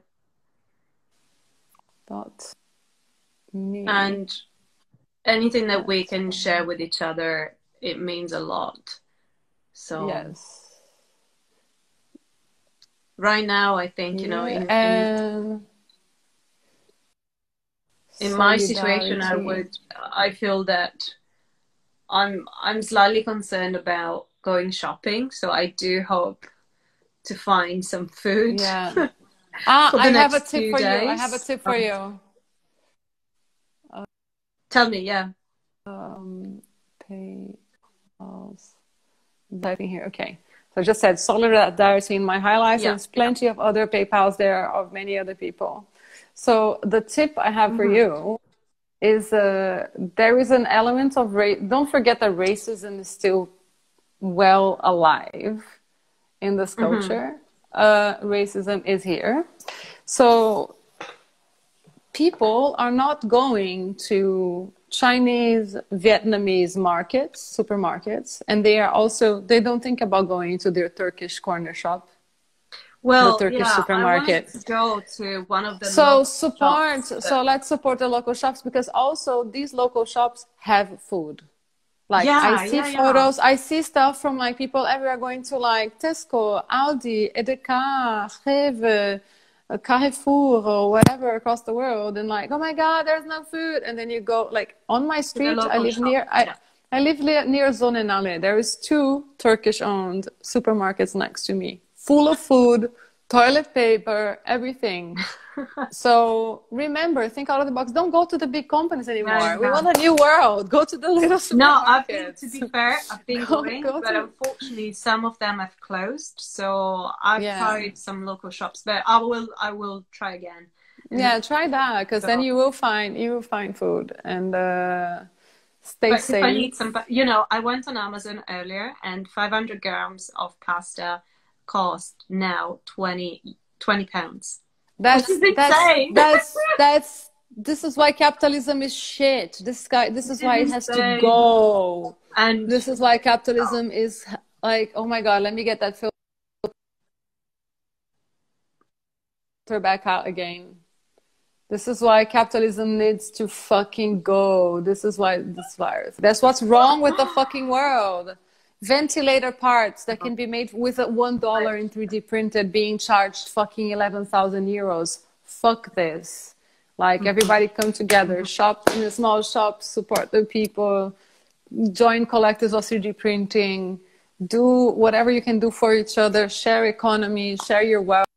Dot me. And anything that we can share with each other, it means a lot. So yes. Right now, I think, you know, in, in, in my situation, I would, I feel that I'm, I'm slightly concerned about going shopping. So I do hope to find some food. Yeah. Ah, I have a tip for you. I have a tip for you. Uh, Tell me, yeah. Um, PayPal's typing here. Okay. So I just said solidarity in my highlights. Yeah, There's plenty yeah. of other PayPals there of many other people. So the tip I have mm-hmm. for you is uh, there is an element of race. Don't forget that racism is still well alive in this culture. Mm-hmm. Uh, racism is here. So people are not going to Chinese, Vietnamese markets, supermarkets, and they are also, they don't think about going to their Turkish corner shop. Well, the Turkish yeah, supermarket. I wanted to go to one of the so support. Shops that... So let's support the local shops, because also these local shops have food. Like yeah, I see yeah, photos, yeah. I see stuff from like people everywhere going to like Tesco, Aldi, Edeka, Rewe, Carrefour or whatever across the world, and like, oh my God, there's no food. And then you go like on my street, I live shop. near I, yeah. I live near, near Zonenale. There is two Turkish owned supermarkets next to me, full of food, toilet paper, everything. So remember, think out of the box. Don't go to the big companies anymore. No, we want a new world. Go to the little supermarkets. No, I've been, to be fair, I've been going, go but to... unfortunately some of them have closed. So I've yeah. tried some local shops, but I will, I will try again. Yeah, try that, because so. then you will find, you will find food and uh, stay but safe. If I need some, you know, I went on Amazon earlier, and five hundred grams of pasta cost now twenty pounds. That's that's, that's that's this is why capitalism is shit. This guy this is why it has to go. And this is why capitalism oh. is like, oh my God, let me get that filter back out again. This is why capitalism needs to fucking go. This is why this virus. That's what's wrong with the fucking world. Ventilator parts that can be made with one dollar in three D printed being charged fucking eleven thousand euros. Fuck this. Like, everybody come together, shop in a small shop, support the people, join collectives of three D printing, do whatever you can do for each other, share economy, share your wealth,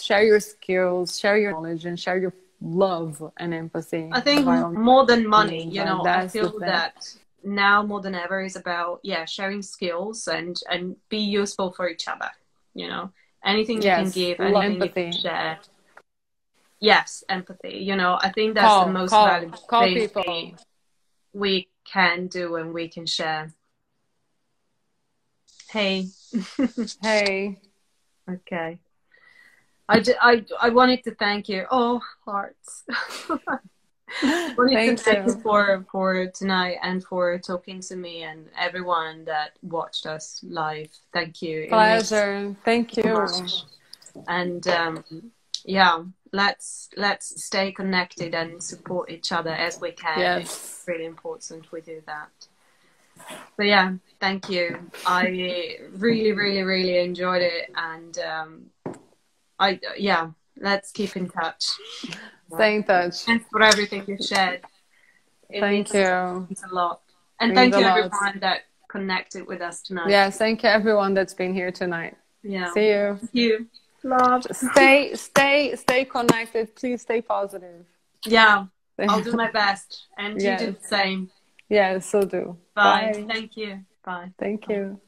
share your skills, share your knowledge, and share your love and empathy. I think more than money, you know, I feel that now more than ever is about, yeah, sharing skills and, and be useful for each other, you know, anything you can give, anything you can share. Yes, empathy, you know, I think that's the most valuable thing we can do and we can share. Hey. Hey. Okay. I, d I, I wanted to thank you. Oh, hearts. I wanted thank to thank you, you for, for tonight and for talking to me and everyone that watched us live. Thank you. Pleasure. Thank you. Much. And um, yeah, let's, let's stay connected and support each other as we can. Yes. It's really important we do that. But yeah, thank you. I really, really, really enjoyed it, and um, I yeah, let's keep in touch. Stay in touch. Thanks for everything you shared. It thank you. It's a lot, and thank you everyone that connected with us tonight. Yes, thank you everyone that's been here tonight. Yeah. See you. Thank you. Love. Stay, stay, stay connected. Please stay positive. Yeah, I'll do my best, and yes. You do the same. Yeah, so do. Bye. Bye. Thank you. Bye. Thank you.